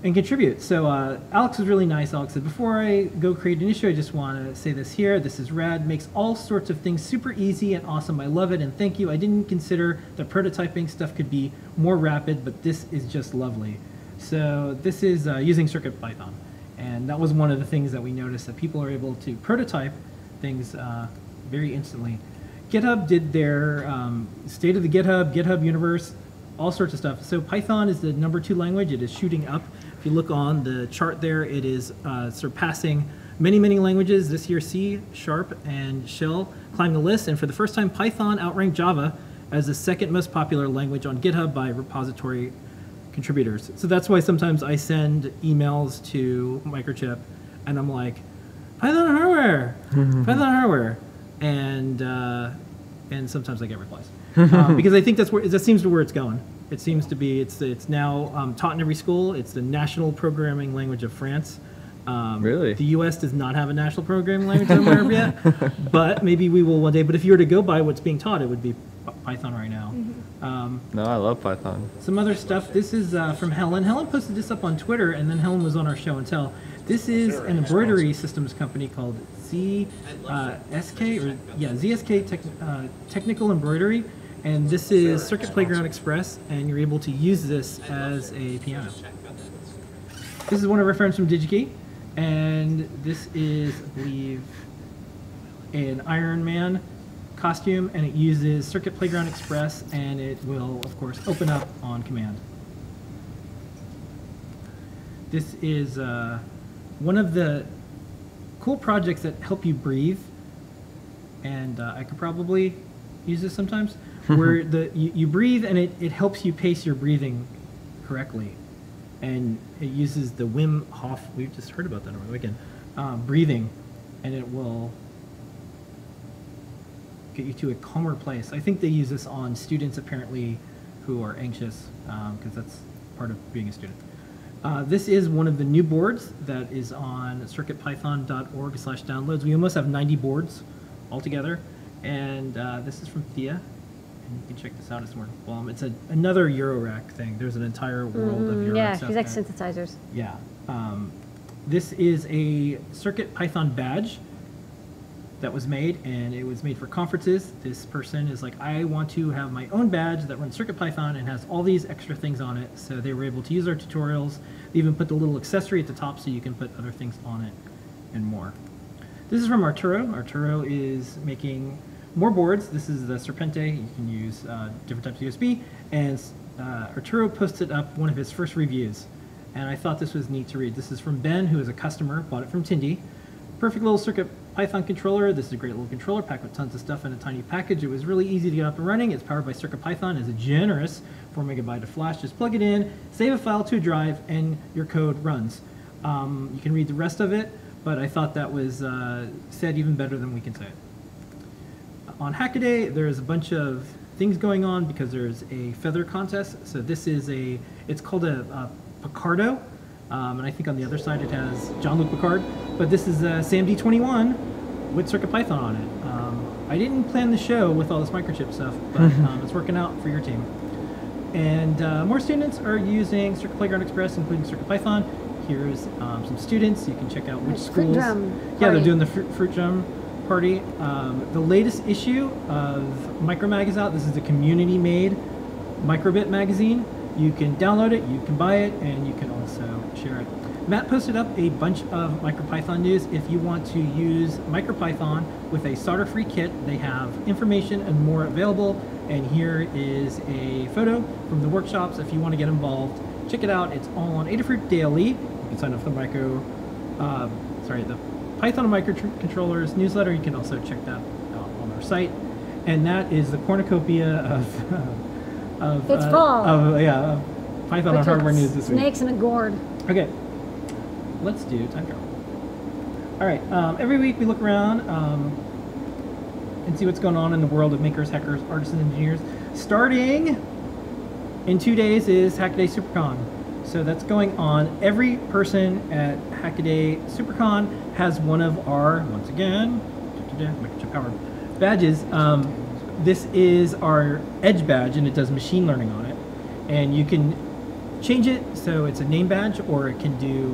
and contribute. So Alex was really nice. Alex said, before I go create an issue, I just want to say this here. This is rad. Makes all sorts of things super easy and awesome. I love it and thank you. I didn't consider the prototyping stuff could be more rapid, but this is just lovely. So this is using CircuitPython. And that was one of the things that we noticed, that people are able to prototype things very instantly. GitHub did their state of the GitHub, GitHub Universe, all sorts of stuff. So Python is the number 2 language. It is shooting up. If you look on the chart there, it is surpassing many, many languages. This year, C# and Shell climbed the list. And for the first time, Python outranked Java as the 2nd most popular language on GitHub by repository contributors. So that's why sometimes I send emails to Microchip, and I'm like, Python hardware, Python hardware. And sometimes I get replies because I think that's where that seems to where it's going. It seems to be it's now taught in every school. It's the national programming language of France. Really, the U.S. does not have a national programming language somewhere yet, but maybe we will one day. But if you were to go by what's being taught, it would be Python right now. No, I love Python. Some other stuff. This is from Helen. Helen posted this up on Twitter, and then Helen was on our show and tell. This is an embroidery systems company called ZSK Technical Embroidery, and this is Circuit Playground Express, and you're able to use this as a piano. This is one of our friends from DigiKey, and this is, I believe, an Iron Man costume, and it uses Circuit Playground Express, and it will, of course, open up on command. This is one of the cool projects that help you breathe, and I could probably use this sometimes, where you breathe and it helps you pace your breathing correctly. And it uses the Wim Hof, we just heard about that over the weekend, breathing, and it will get you to a calmer place. I think they use this on students apparently who are anxious, because that's part of being a student. This is one of the new boards that is on circuitpython.org/downloads. We almost have 90 boards altogether. And this is from Thea. And you can check this out. It's more bomb. It's another Eurorack thing. There's an entire world of Eurorack stuff. Yeah, she's like synthesizers. Yeah. This is a CircuitPython badge that was made, and it was made for conferences. This person is like, I want to have my own badge that runs CircuitPython and has all these extra things on it. So they were able to use our tutorials. They even put the little accessory at the top so you can put other things on it and more. This is from Arturo. Arturo is making more boards. This is the Serpente. You can use different types of USB. And Arturo posted up one of his first reviews. And I thought this was neat to read. This is from Ben, who is a customer, bought it from Tindy. Perfect little CircuitPython controller. This is a great little controller packed with tons of stuff in a tiny package. It was really easy to get up and running. It's powered by CircuitPython. It's a generous 4 MB of flash. Just plug it in, save a file to a drive, and your code runs. You can read the rest of it, but I thought that was said even better than we can say it. On Hackaday, there's a bunch of things going on because there's a Feather contest. So this is it's called a Picardo. And I think on the other side it has John Luke Picard, but this is a SAMD21 with CircuitPython on it. I didn't plan the show with all this Microchip stuff, but it's working out for your team. And more students are using Circuit Playground Express, including CircuitPython. Here's some students. You can check out which schools. They're doing the fruit drum party. The latest issue of Micromag is out. This is the community-made Microbit magazine. You can download it, you can buy it, and you can also share it. Matt posted up a bunch of MicroPython news. If you want to use MicroPython with a solder-free kit, they have information and more available. And here is a photo from the workshops. If you want to get involved, check it out. It's all on Adafruit Daily. You can sign up for the Python Microcontrollers newsletter. You can also check that out on our site. And that is the cornucopia of Python on hardware news this week. Snakes in a gourd. Okay, let's do time travel. All right, every week we look around and see what's going on in the world of makers, hackers, artists, and engineers. Starting in 2 days is Hackaday SuperCon. So that's going on. Every person at Hackaday SuperCon has one of our, once again, Microchip powered badges. This is our Edge badge, and it does machine learning on it. And you can change it so it's a name badge, or it can do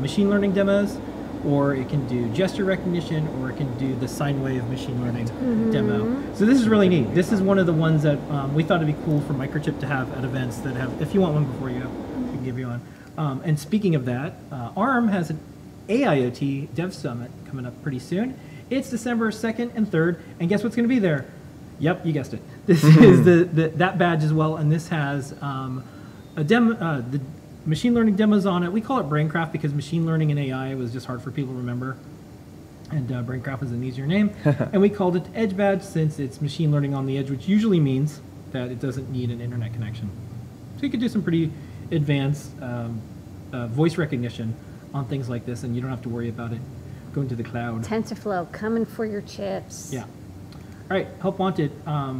machine learning demos, or it can do gesture recognition, or it can do the sine wave machine learning demo. So this is really neat. This is one of the ones that we thought it'd be cool for Microchip to have at events that have, if you want one before you go, we can give you one. And speaking of that, ARM has an AIoT Dev Summit coming up pretty soon. It's December 2nd and 3rd, and guess what's gonna be there? Yep, you guessed it. This is that badge as well, and this has the machine learning demos on it. We call it BrainCraft because machine learning and AI was just hard for people to remember. And BrainCraft is an easier name. And we called it Edge Badge since it's machine learning on the edge, which usually means that it doesn't need an internet connection. So you could do some pretty advanced voice recognition on things like this, and you don't have to worry about it going to the cloud. TensorFlow coming for your chips. Yeah. All right, help wanted.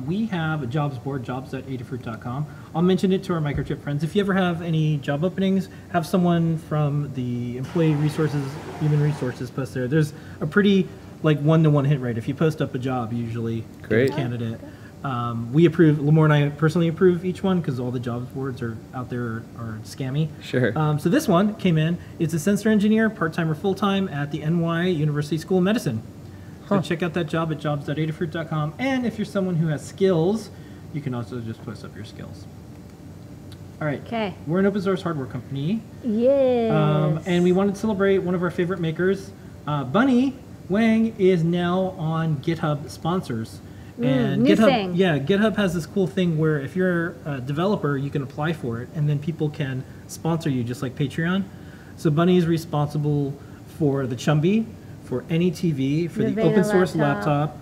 We have a jobs board, jobs.adafruit.com. I'll mention it to our Microchip friends. If you ever have any job openings, have someone from the employee resources, human resources post there. There's a pretty one-to-one hit rate. If you post up a job, usually great candidate. We approve, Lamore and I personally approve each one because all the jobs boards are out there are scammy. Sure. So this one came in. It's a sensor engineer, part-time or full-time at the NY University School of Medicine. So check out that job at jobs.adafruit.com. And if you're someone who has skills, you can also just post up your skills. All right. Okay. We're an open source hardware company. Yes. And we wanted to celebrate one of our favorite makers. Bunny Wang is now on GitHub sponsors. And new GitHub thing. Yeah, GitHub has this cool thing where if you're a developer, you can apply for it, and then people can sponsor you just like Patreon. So Bunny is responsible for the Chumby, for any TV, for the open source laptop,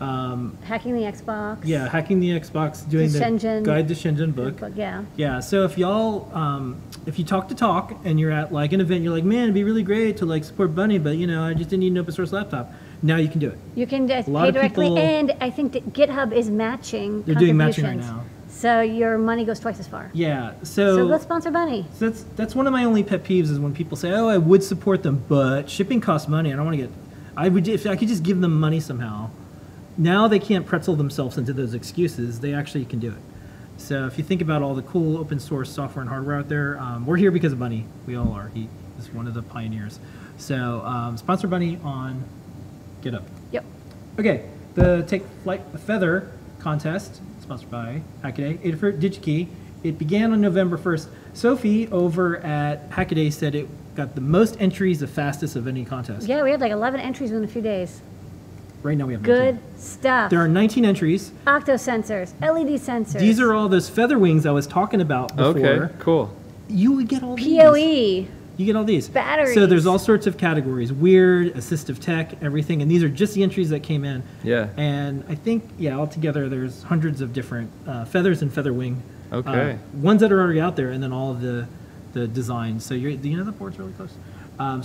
hacking the Xbox. Yeah, hacking the Xbox, doing the Guide to Shenzhen book. Yeah. Yeah. So if y'all, if you talk to talk and you're at an event, you're like, man, it'd be really great to support Bunny, but I just didn't need an open source laptop. Now you can do it. You can just pay directly, and I think that GitHub is matching. They're doing matching right now. So your money goes twice as far. Yeah. So let's sponsor Bunny. So that's one of my only pet peeves is when people say, "Oh, I would support them, but shipping costs money. I don't want to get. I would if I could just give them money somehow." Now they can't pretzel themselves into those excuses. They actually can do it. So if you think about all the cool open source software and hardware out there, we're here because of Bunny. We all are. He is one of the pioneers. So sponsor Bunny on GitHub. Yep. Okay. The Take Flight with Feather contest. Sponsored by Hackaday, Adafruit, DigiKey. It began on November 1st. Sophie over at Hackaday said it got the most entries, the fastest of any contest. Yeah, we had 11 entries in a few days. Right now we have 19. Good stuff. There are 19 entries. Octo sensors, LED sensors. These are all those feather wings I was talking about before. Okay, cool. You would get all these. PoE. You get all these. Batteries. So there's all sorts of categories. Weird, assistive tech, everything. And these are just the entries that came in. Yeah. And I think, yeah, altogether there's hundreds of different feathers and feather wing. Okay. Ones that are already out there and then all of the designs. So the board's really close.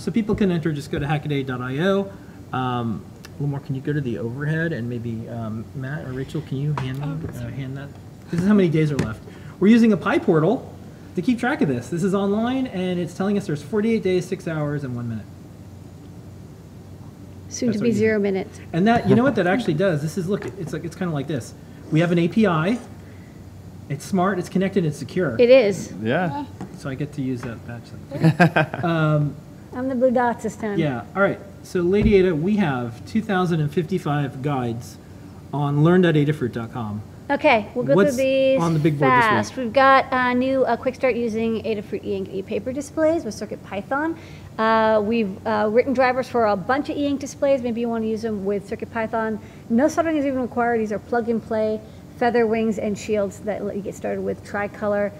So people can enter. Just go to hackaday.io. Lamore, can you go to the overhead? And maybe Matt or Rachel, can you hand that? This is how many days are left. We're using a Pi portal to keep track of this. This is online, and it's telling us there's 48 days, 6 hours, and 1 minute. Soon to be 0 minutes. And that, you know what that actually does? This is, look, it's kind of like this. We have an API. It's smart, it's connected, it's secure. It is. Yeah. So I get to use that badge. I'm the blue dots this time. Yeah, all right. So Lady Ada, we have 2,055 guides on learn.adafruit.com. Okay, we'll go through these on the big board fast. This week? We've got new Quick Start using Adafruit e-ink e-paper displays with CircuitPython. We've written drivers for a bunch of e-ink displays. Maybe you want to use them with CircuitPython. No soldering is even required. These are plug and play, feather wings and shields that let you get started with tricolor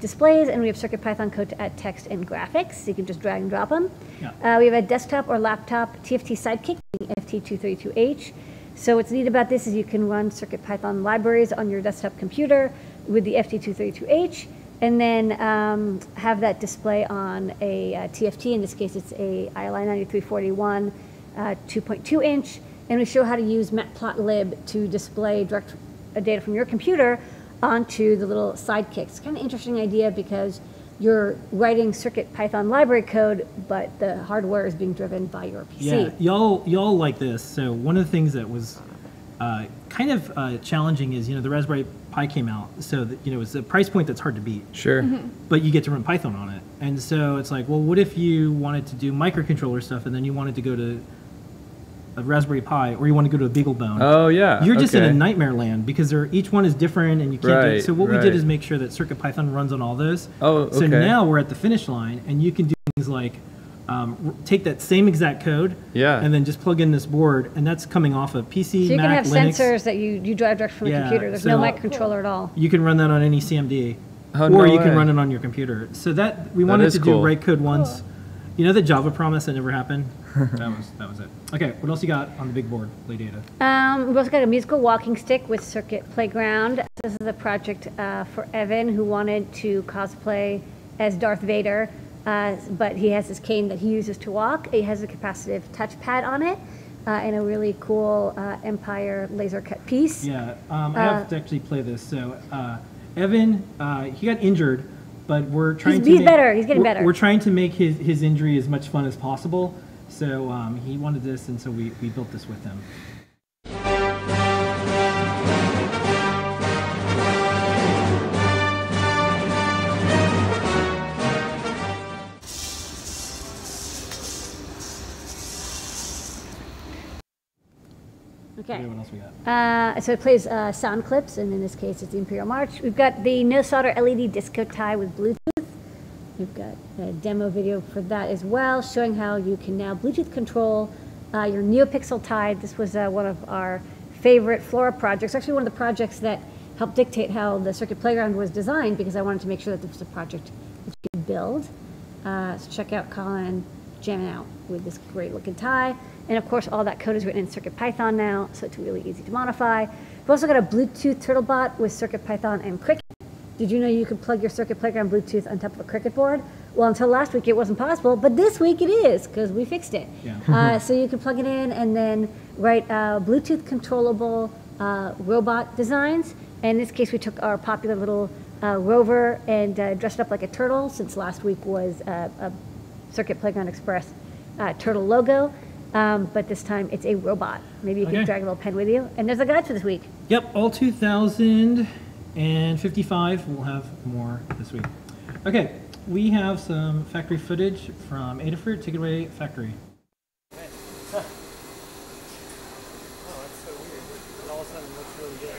displays. And we have CircuitPython code to add text and graphics. So you can just drag and drop them. Yeah. We have a desktop or laptop TFT sidekick, FT232H. So what's neat about this is you can run CircuitPython libraries on your desktop computer with the FT232H and then have that display on a TFT. In this case, it's a ILI9341 2.2 inch. And we show how to use matplotlib to display direct data from your computer onto the little sidekick. It's kind of an interesting idea because you're writing CircuitPython library code, but the hardware is being driven by your PC. Yeah, y'all like this. So one of the things that was kind of challenging is, you know, the Raspberry Pi came out, so that, you know, it's a price point that's hard to beat. Sure. Mm-hmm. But you get to run Python on it, and so it's like, well, what if you wanted to do microcontroller stuff, and then you wanted to go to a Raspberry Pi, or you want to go to a BeagleBone. Oh yeah, you're just in a nightmare land because each one is different, and you can't do it. So what we did is make sure that CircuitPython runs on all those. Oh, okay. So now we're at the finish line, and you can do things like take that same exact code, yeah, and then just plug in this board, and that's coming off of PC, Mac, Linux. So you can have sensors that you drive direct from a computer. There's no microcontroller at all. You can run that on any CMD, or you can run it on your computer. So that we wanted to do write code once. You know the Java promise that never happened? That was it. Okay, what else you got on the big board, Lady Ada? We've also got a musical walking stick with Circuit Playground. This is a project for Evan who wanted to cosplay as Darth Vader, but he has this cane that he uses to walk. It has a capacitive touchpad on it and a really cool Empire laser cut piece. Yeah, I have to actually play this. So Evan, he got injured. But we're trying he's getting better. We're trying to make his injury as much fun as possible. So he wanted this, and so we built this with him. Okay. What else we got? So it plays sound clips, and in this case, it's the Imperial March. We've got the No Solder LED Disco Tie with Bluetooth. We've got a demo video for that as well, showing how you can now Bluetooth control your NeoPixel tie. This was one of our favorite Flora projects. Actually, one of the projects that helped dictate how the Circuit Playground was designed, because I wanted to make sure that this was a project that you could build. So check out Colin jamming out with this great-looking tie. And of course, all that code is written in CircuitPython now, so it's really easy to modify. We've also got a Bluetooth TurtleBot with CircuitPython and Cricut. Did you know you could plug your Circuit Playground Bluetooth on top of a Cricut board? Well, until last week, it wasn't possible, but this week it is, because we fixed it. Yeah. So you can plug it in and then write Bluetooth controllable robot designs. And in this case, we took our popular little rover and dressed it up like a turtle, since last week was a Circuit Playground Express turtle logo. But this time it's a robot. Maybe you can drag a little pen with you. And there's a guide for this week. Yep, all 2,055. We'll have more this week. Okay, we have some factory footage from Adafruit. Take it away, factory. Hey. Huh. Oh, that's so weird. It all of a sudden looks really good.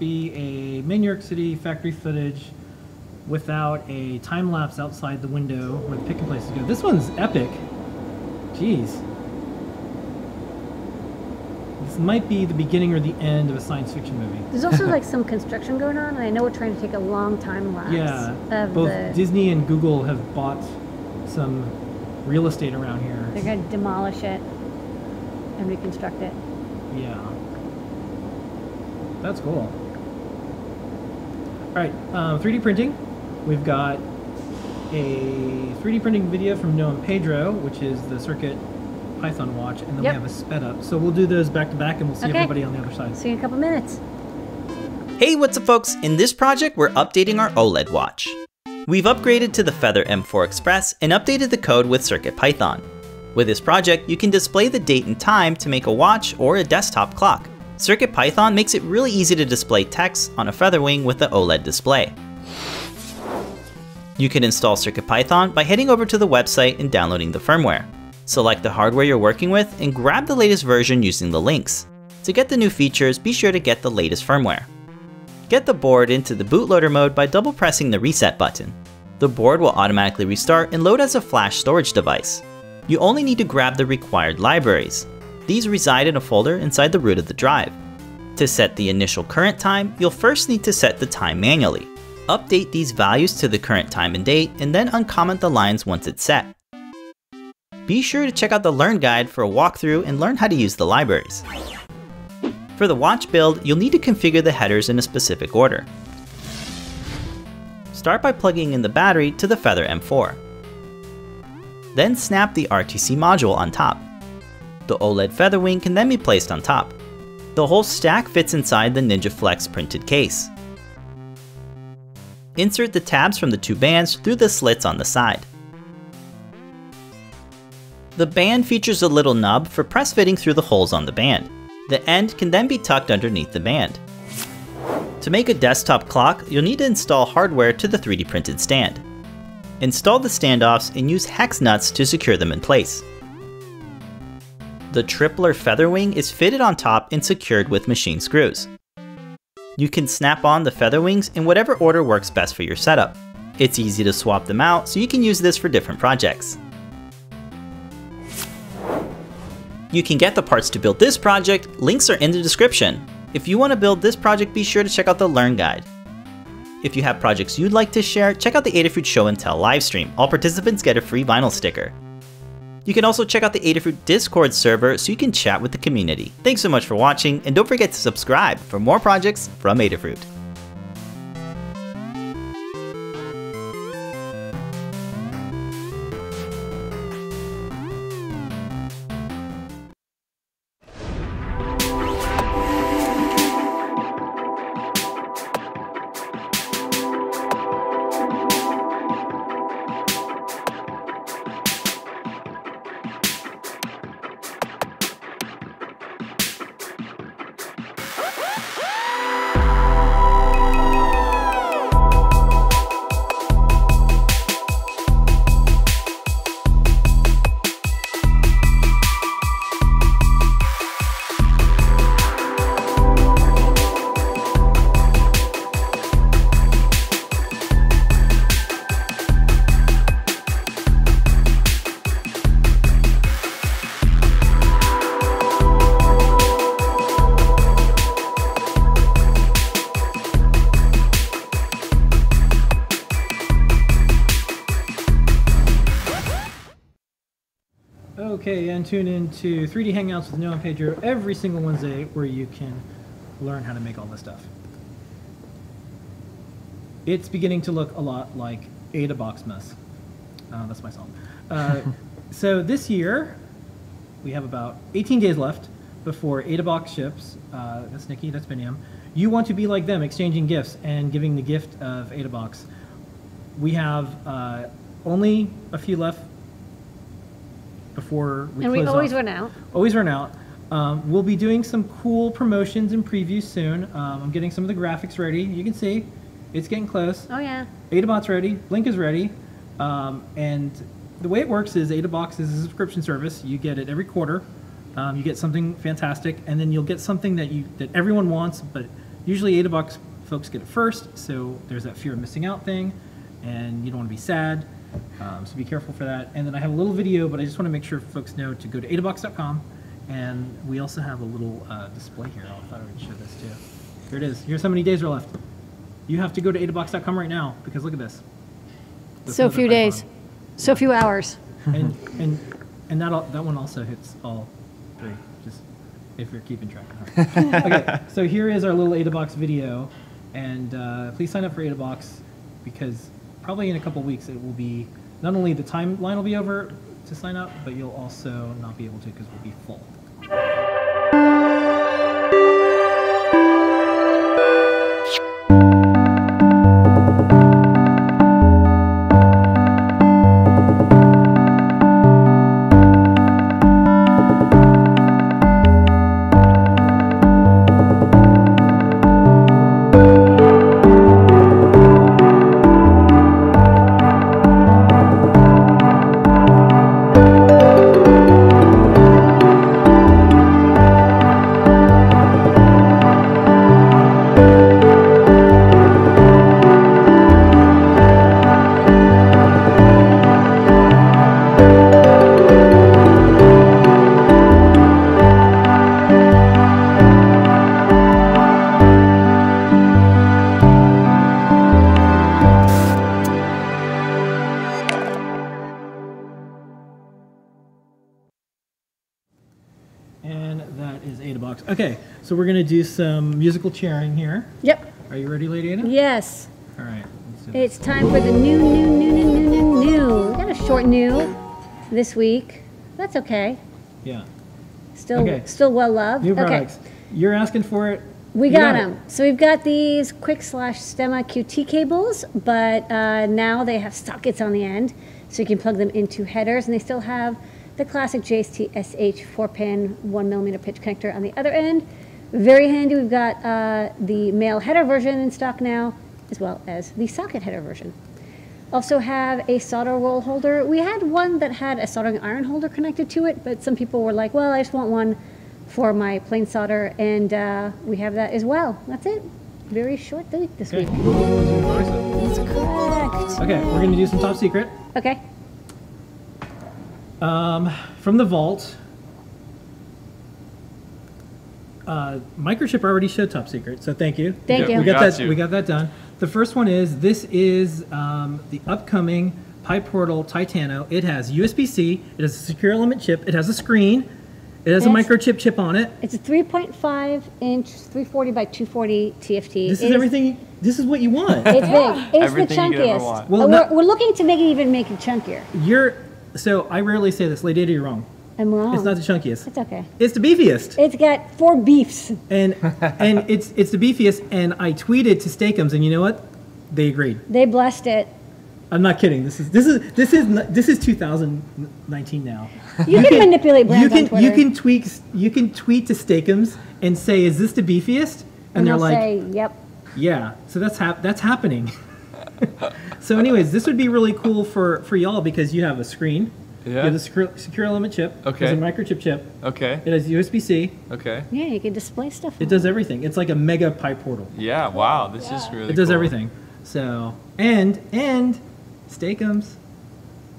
be a New York City factory footage without a time lapse outside the window with pick and places go. This one's epic. Jeez. This might be the beginning or the end of a science fiction movie. There's also like some construction going on, and I know we're trying to take a long time lapse. Yeah, of both the... Disney and Google have bought some real estate around here. They're going to demolish it and reconstruct it. Yeah. That's cool. All right, 3D printing. We've got a 3D printing video from Noam Pedro, which is the CircuitPython watch, and then we have a sped up. So we'll do those back to back, and we'll see everybody on the other side. See you in a couple minutes. Hey, what's up, folks? In this project, we're updating our OLED watch. We've upgraded to the Feather M4 Express and updated the code with CircuitPython. With this project, you can display the date and time to make a watch or a desktop clock. CircuitPython makes it really easy to display text on a Featherwing with the OLED display. You can install CircuitPython by heading over to the website and downloading the firmware. Select the hardware you're working with and grab the latest version using the links. To get the new features, be sure to get the latest firmware. Get the board into the bootloader mode by double pressing the reset button. The board will automatically restart and load as a flash storage device. You only need to grab the required libraries. These reside in a folder inside the root of the drive. To set the initial current time, you'll first need to set the time manually. Update these values to the current time and date, and then uncomment the lines once it's set. Be sure to check out the Learn Guide for a walkthrough and learn how to use the libraries. For the watch build, you'll need to configure the headers in a specific order. Start by plugging in the battery to the Feather M4. Then snap the RTC module on top. The OLED Featherwing can then be placed on top. The whole stack fits inside the Ninja Flex printed case. Insert the tabs from the two bands through the slits on the side. The band features a little nub for press fitting through the holes on the band. The end can then be tucked underneath the band. To make a desktop clock, you'll need to install hardware to the 3D printed stand. Install the standoffs and use hex nuts to secure them in place. The tripler Featherwing is fitted on top and secured with machine screws. You can snap on the Featherwings in whatever order works best for your setup. It's easy to swap them out, so you can use this for different projects. You can get the parts to build this project. Links are in the description. If you want to build this project, be sure to check out the Learn Guide. If you have projects you'd like to share, check out the Adafruit Show and Tell livestream. All participants get a free vinyl sticker. You can also check out the Adafruit Discord server so you can chat with the community. Thanks so much for watching, and don't forget to subscribe for more projects from Adafruit. Okay, and tune in to 3D Hangouts with Noam Pedro every single Wednesday, where you can learn how to make all this stuff. It's beginning to look a lot like Ada Boxmas. That's my song. So this year, we have about 18 days left before Ada Box ships. That's Nikki, that's Binyam. You want to be like them, exchanging gifts and giving the gift of Ada Box. We have only a few left before we close. And we always run out. Always run out. We'll be doing some cool promotions and previews soon. I'm getting some of the graphics ready. You can see it's getting close. Oh yeah. AdaBot's ready. Link is ready. And the way it works is AdaBox is a subscription service. You get it every quarter. You get something fantastic, and then you'll get something that everyone wants, but Usually Adafruit folks get it first, so there's that fear of missing out thing, and you don't want to be sad, so be careful for that. And then I have a little video, but I just want to make sure folks know to go to adafruit.com, and we also have a little display here. I thought I would show this too. Here it is. Here's how many days are left. You have to go to adafruit.com right now, because look at this. So few days. So few hours. And that one also hits all three, just if you're keeping track of it. Okay, so here is our little Adafruit video, and please sign up for Adafruit, because probably in a couple weeks it will be, not only the timeline will be over to sign up, but you'll also not be able to because we'll be full. So we're going to do some musical chairing here. Yep. Are you ready, Lady Anna? Yes. All right. It's time for the new. We got a short new this week. That's okay. Yeah. Still well loved. New products. Okay. You're asking for it. We got them. So we've got these Quick/Stemma QT cables, but now they have sockets on the end, so you can plug them into headers, and they still have the classic JST-SH 4-pin 1mm pitch connector on the other end. Very handy. We've got the male header version in stock now, as well as the socket header version. Also have a solder roll holder. We had one that had a soldering iron holder connected to it, but some people were like, well, I just want one for my plain solder, and we have that as well. That's it. Very short this week. That's correct. Okay, we're going to do some top secret. Okay. From the vault. Microchip already showed top secret, so thank you. Thank you. We got that done. The first one is, this is the upcoming PyPortal Titano. It has USB-C, it has a secure element chip, it has a screen, it has a microchip chip on it. It's a 3.5 inch 340 by 240 TFT. This is everything, this is what you want. It's big, it's the chunkiest. Well, we're looking to make it chunkier. So I rarely say this. Lady, you're wrong. I'm wrong. It's not the chunkiest. It's okay. It's the beefiest. It's got 4 beefs. And it's the beefiest. And I tweeted to Steakums, and you know what? They agreed. They blessed it. I'm not kidding. This is 2019 now. You can manipulate brands on Twitter. You can tweet to Steakums and say, "Is this the beefiest?" And they'll like, say, "Yep." Yeah. So that's happening. So anyways, this would be really cool for y'all, because you have a screen, yeah. You have a secure element chip, okay. It has a microchip chip, okay. It has USB-C. Okay. Yeah, you can display stuff. It does everything. It's like a mega PyPortal. Yeah, wow, this is really cool. It does everything. So, and Steakums,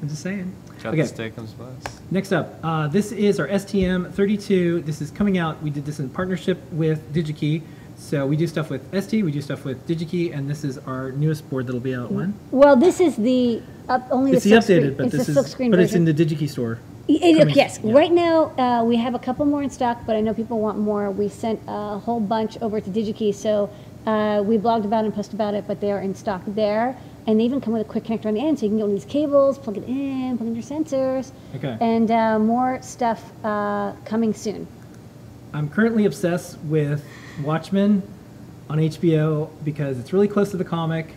I'm just saying. Got the Steakums bus. Next up, this is our STM32. This is coming out. We did this in partnership with DigiKey. So we do stuff with ST, we do stuff with DigiKey, and this is our newest board that'll be out when? Well, this is the updated, but this is version. It's in the DigiKey store. Yes, yeah. Right now we have a couple more in stock, but I know people want more. We sent a whole bunch over to DigiKey, so we blogged about it and posted about it, but they are in stock there, and they even come with a quick connector on the end, so you can get one of these cables, plug it in, plug in your sensors, okay. And more stuff coming soon. I'm currently obsessed with Watchmen on HBO because it's really close to the comic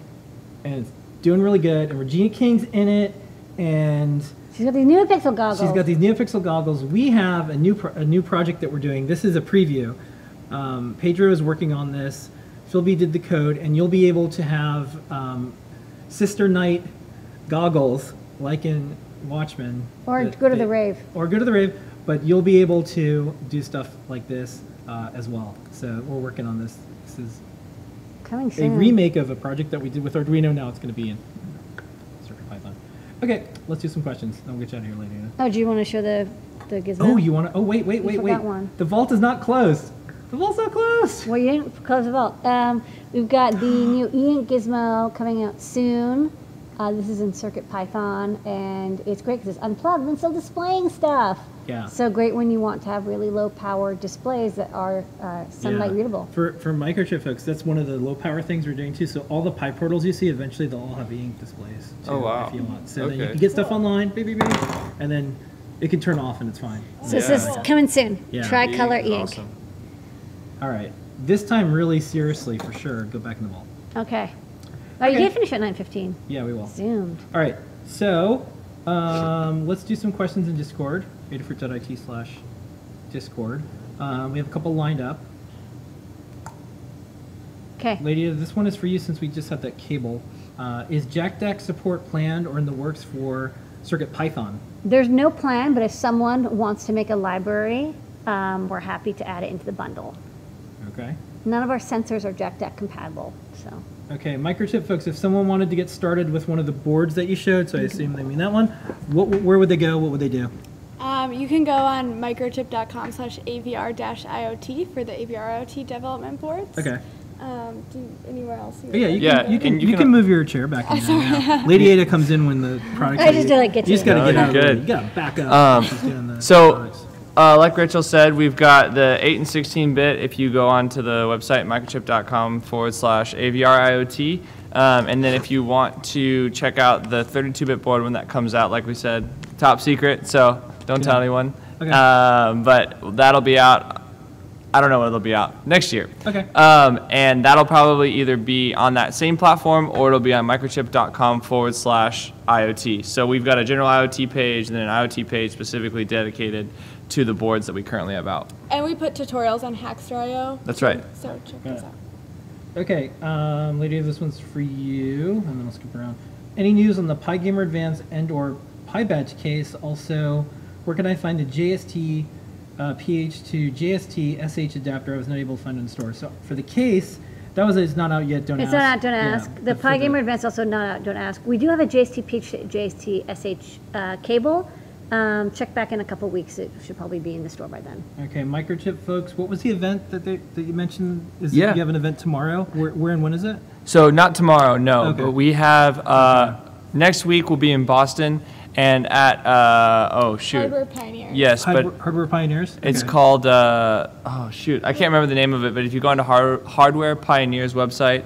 and it's doing really good. And Regina King's in it, and she's got these NeoPixel goggles. We have a new project that we're doing. This is a preview. Pedro is working on this. Philby did the code, and you'll be able to have Sister Night goggles like in Watchmen, or go to the rave, But you'll be able to do stuff like this as well. So we're working on this. This is Coming soon. A remake of a project that we did with Arduino. Now it's going to be in CircuitPython. Okay, let's do some questions. I'll get you out of here later. Oh, do you want to show the gizmo? Oh, you want to? Oh, wait. One. The vault is not closed. The vault's not closed. Well, you didn't close the vault. We've got the new e-ink gizmo coming out soon. This is in CircuitPython, and it's great because it's unplugged and still displaying stuff. Yeah. So great when you want to have really low power displays that are sunlight readable. For Microchip folks, that's one of the low power things we're doing too. So all the Pi portals you see, eventually they'll all have e-ink displays too, if you want. So then you can get stuff online, and then it can turn off and it's fine. So this is coming soon. Yeah. Tri-color e-ink. Awesome. All right. This time really seriously, for sure, go back in the vault. Okay. Oh, you did finish at 9:15. Yeah, we will. Zoomed. All right, so let's do some questions in Discord. Adafruit.it/Discord. We have a couple lined up. Okay. Lady, this one is for you since we just had that cable. Is JackDack support planned or in the works for CircuitPython? There's no plan, but if someone wants to make a library, we're happy to add it into the bundle. Okay. None of our sensors are JackDack compatible, so. Okay, Microchip folks, if someone wanted to get started with one of the boards that you showed, so I assume they mean that one, where would they go? What would they do? You can go on microchip.com/AVR-IoT for the AVR IoT development boards. Okay. Anywhere else? You can move your chair back in now. Lady Ada comes in when the product. I just didn't get to. You just got to get out. Good. You got to back up. Like Rachel said, we've got the 8 and 16-bit if you go onto the website microchip.com/AVR-IoT. And then if you want to check out the 32-bit board when that comes out, like we said, top secret, so don't tell anyone. Okay. But that'll be out. I don't know when it'll be out. Next year. Okay. And that'll probably either be on that same platform or it'll be on microchip.com/IoT. So we've got a general IoT page and then an IoT page specifically dedicated to the boards that we currently have out. And we put tutorials on Hackster.io. That's right. So check those out. Okay, Lady, this one's for you, and then I'll skip around. Any news on the PyGamer Advance and/or PyBadge case? Also, where can I find the JST PH2 JST SH adapter I was not able to find in the store? So for the case, that was it's not out yet. Don't ask. It's not out. Don't ask. The PyGamer Advance also not out. Don't ask. We do have a JST PH2 JST SH cable. Check back in a couple weeks. It should probably be in the store by then. Okay, Microchip folks, what was the event that you mentioned? You have an event tomorrow? Where and when is it? So not tomorrow, no. Okay. But we have next week. We'll be in Boston and at Hardware Pioneers. Yes, but Hardware Pioneers. It's called I can't remember the name of it. But if you go onto Hardware Pioneers website,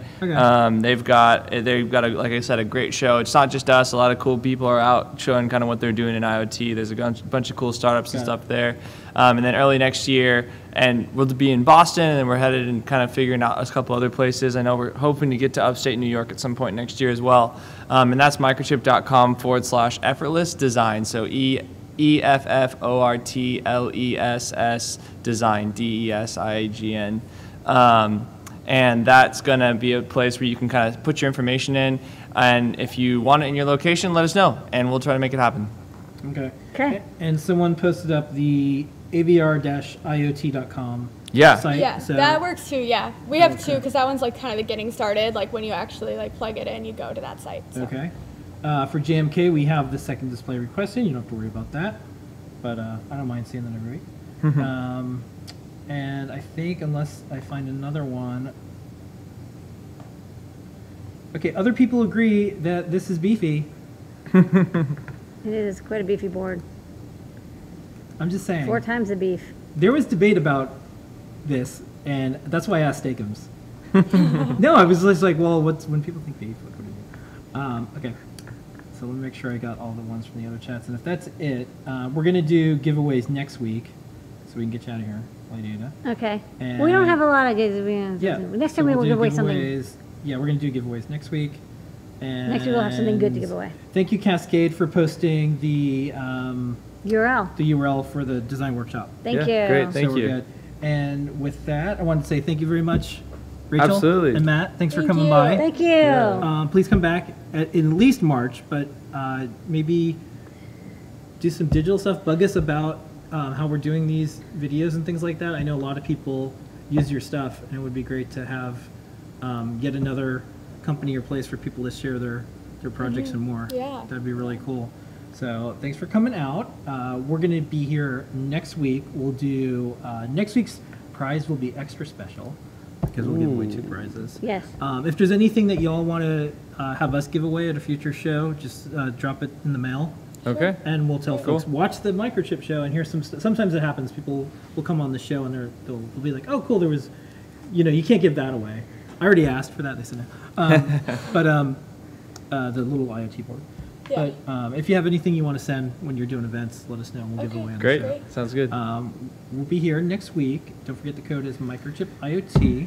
they've got like I said, a great show. It's not just us. A lot of cool people are out showing kind of what they're doing in IoT. There's a bunch of cool startups and stuff there. And then early next year, and we'll be in Boston, and then we're headed and kind of figuring out a couple other places. I know we're hoping to get to upstate New York at some point next year as well. And that's microchip.com/effortlessdesign. So EFFORTLESS design, DESIGN. And that's going to be a place where you can kind of put your information in. And if you want it in your location, let us know, and we'll try to make it happen. Okay. Okay. And someone posted up the avr-iot.com site. Yeah, so that works too, yeah. We have two, because that one's like kind of the getting started, like when you actually like plug it in, you go to that site. So. Okay. For JMK, we have the second display request in. You don't have to worry about that, but I don't mind seeing that every week. And I think unless I find another one. Okay, other people agree that this is beefy. It is quite a beefy board. I'm just saying. 4 times the beef. There was debate about this, and that's why I asked Steakums. No, I was just like, well, when people think beef, what do we do? Okay, so let me make sure I got all the ones from the other chats. And if that's it, we're going to do giveaways next week, so we can get you out of here, Lady Ada. Okay. And we don't have a lot of giveaways. Yeah. Next time we'll give away something. Yeah, we're going to do giveaways next week. And next week we'll have something good to give away. Thank you, Cascade, for posting the URL. The URL for the design workshop. Thank you. Great, thank you. Good. And with that, I wanted to say thank you very much, Rachel and Matt. Thanks for coming by. Thank you. Please come back in at least March, but maybe do some digital stuff. Bug us about how we're doing these videos and things like that. I know a lot of people use your stuff, and it would be great to have yet another company or place for people to share their projects and more. Yeah. That'd be really cool. So thanks for coming out. We're going to be here next week. We'll do next week's prize will be extra special because we'll give away 2 prizes. Yes. If there's anything that y'all want to have us give away at a future show, just drop it in the mail. Okay. And we'll tell folks, watch the Microchip show and hear some stuff. Sometimes it happens. People will come on the show and they'll be like, oh, cool, there was, you know, you can't give that away. I already asked for that. They said no. But the little IoT board. Yeah. But if you have anything you want to send when you're doing events, let us know. We'll give away on the show. Great. Sounds good. We'll be here next week. Don't forget the code is Microchip IoT.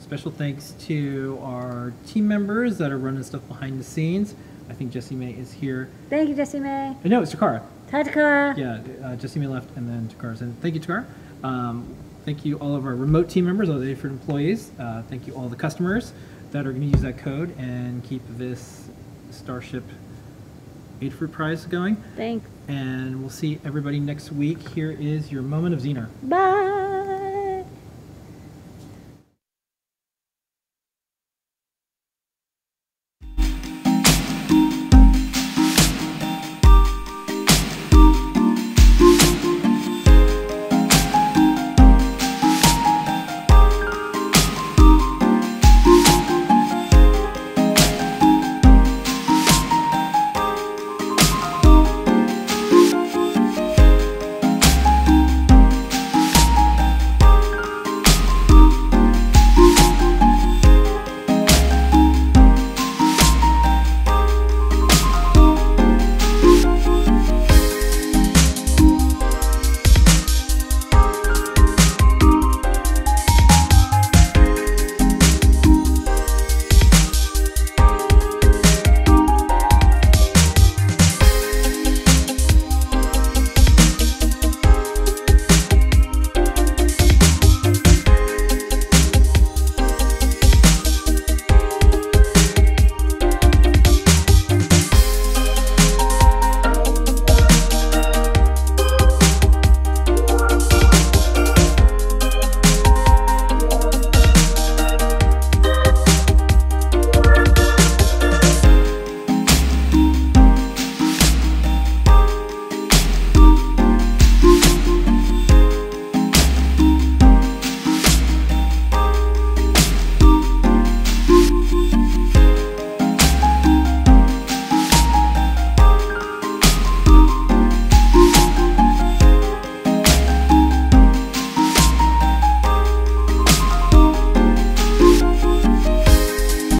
Special thanks to our team members that are running stuff behind the scenes. I think Jessie Mae is here. Thank you, Jessie Mae. No, it's Takara. Hi, Takara. Yeah, Jessie Mae left and then Takara's in. Thank you, Takara. Thank you all of our remote team members, all the different employees. Thank you all the customers that are going to use that code and keep this Starship Adafruit prize going. Thanks. And we'll see everybody next week. Here is your moment of Zener. Bye.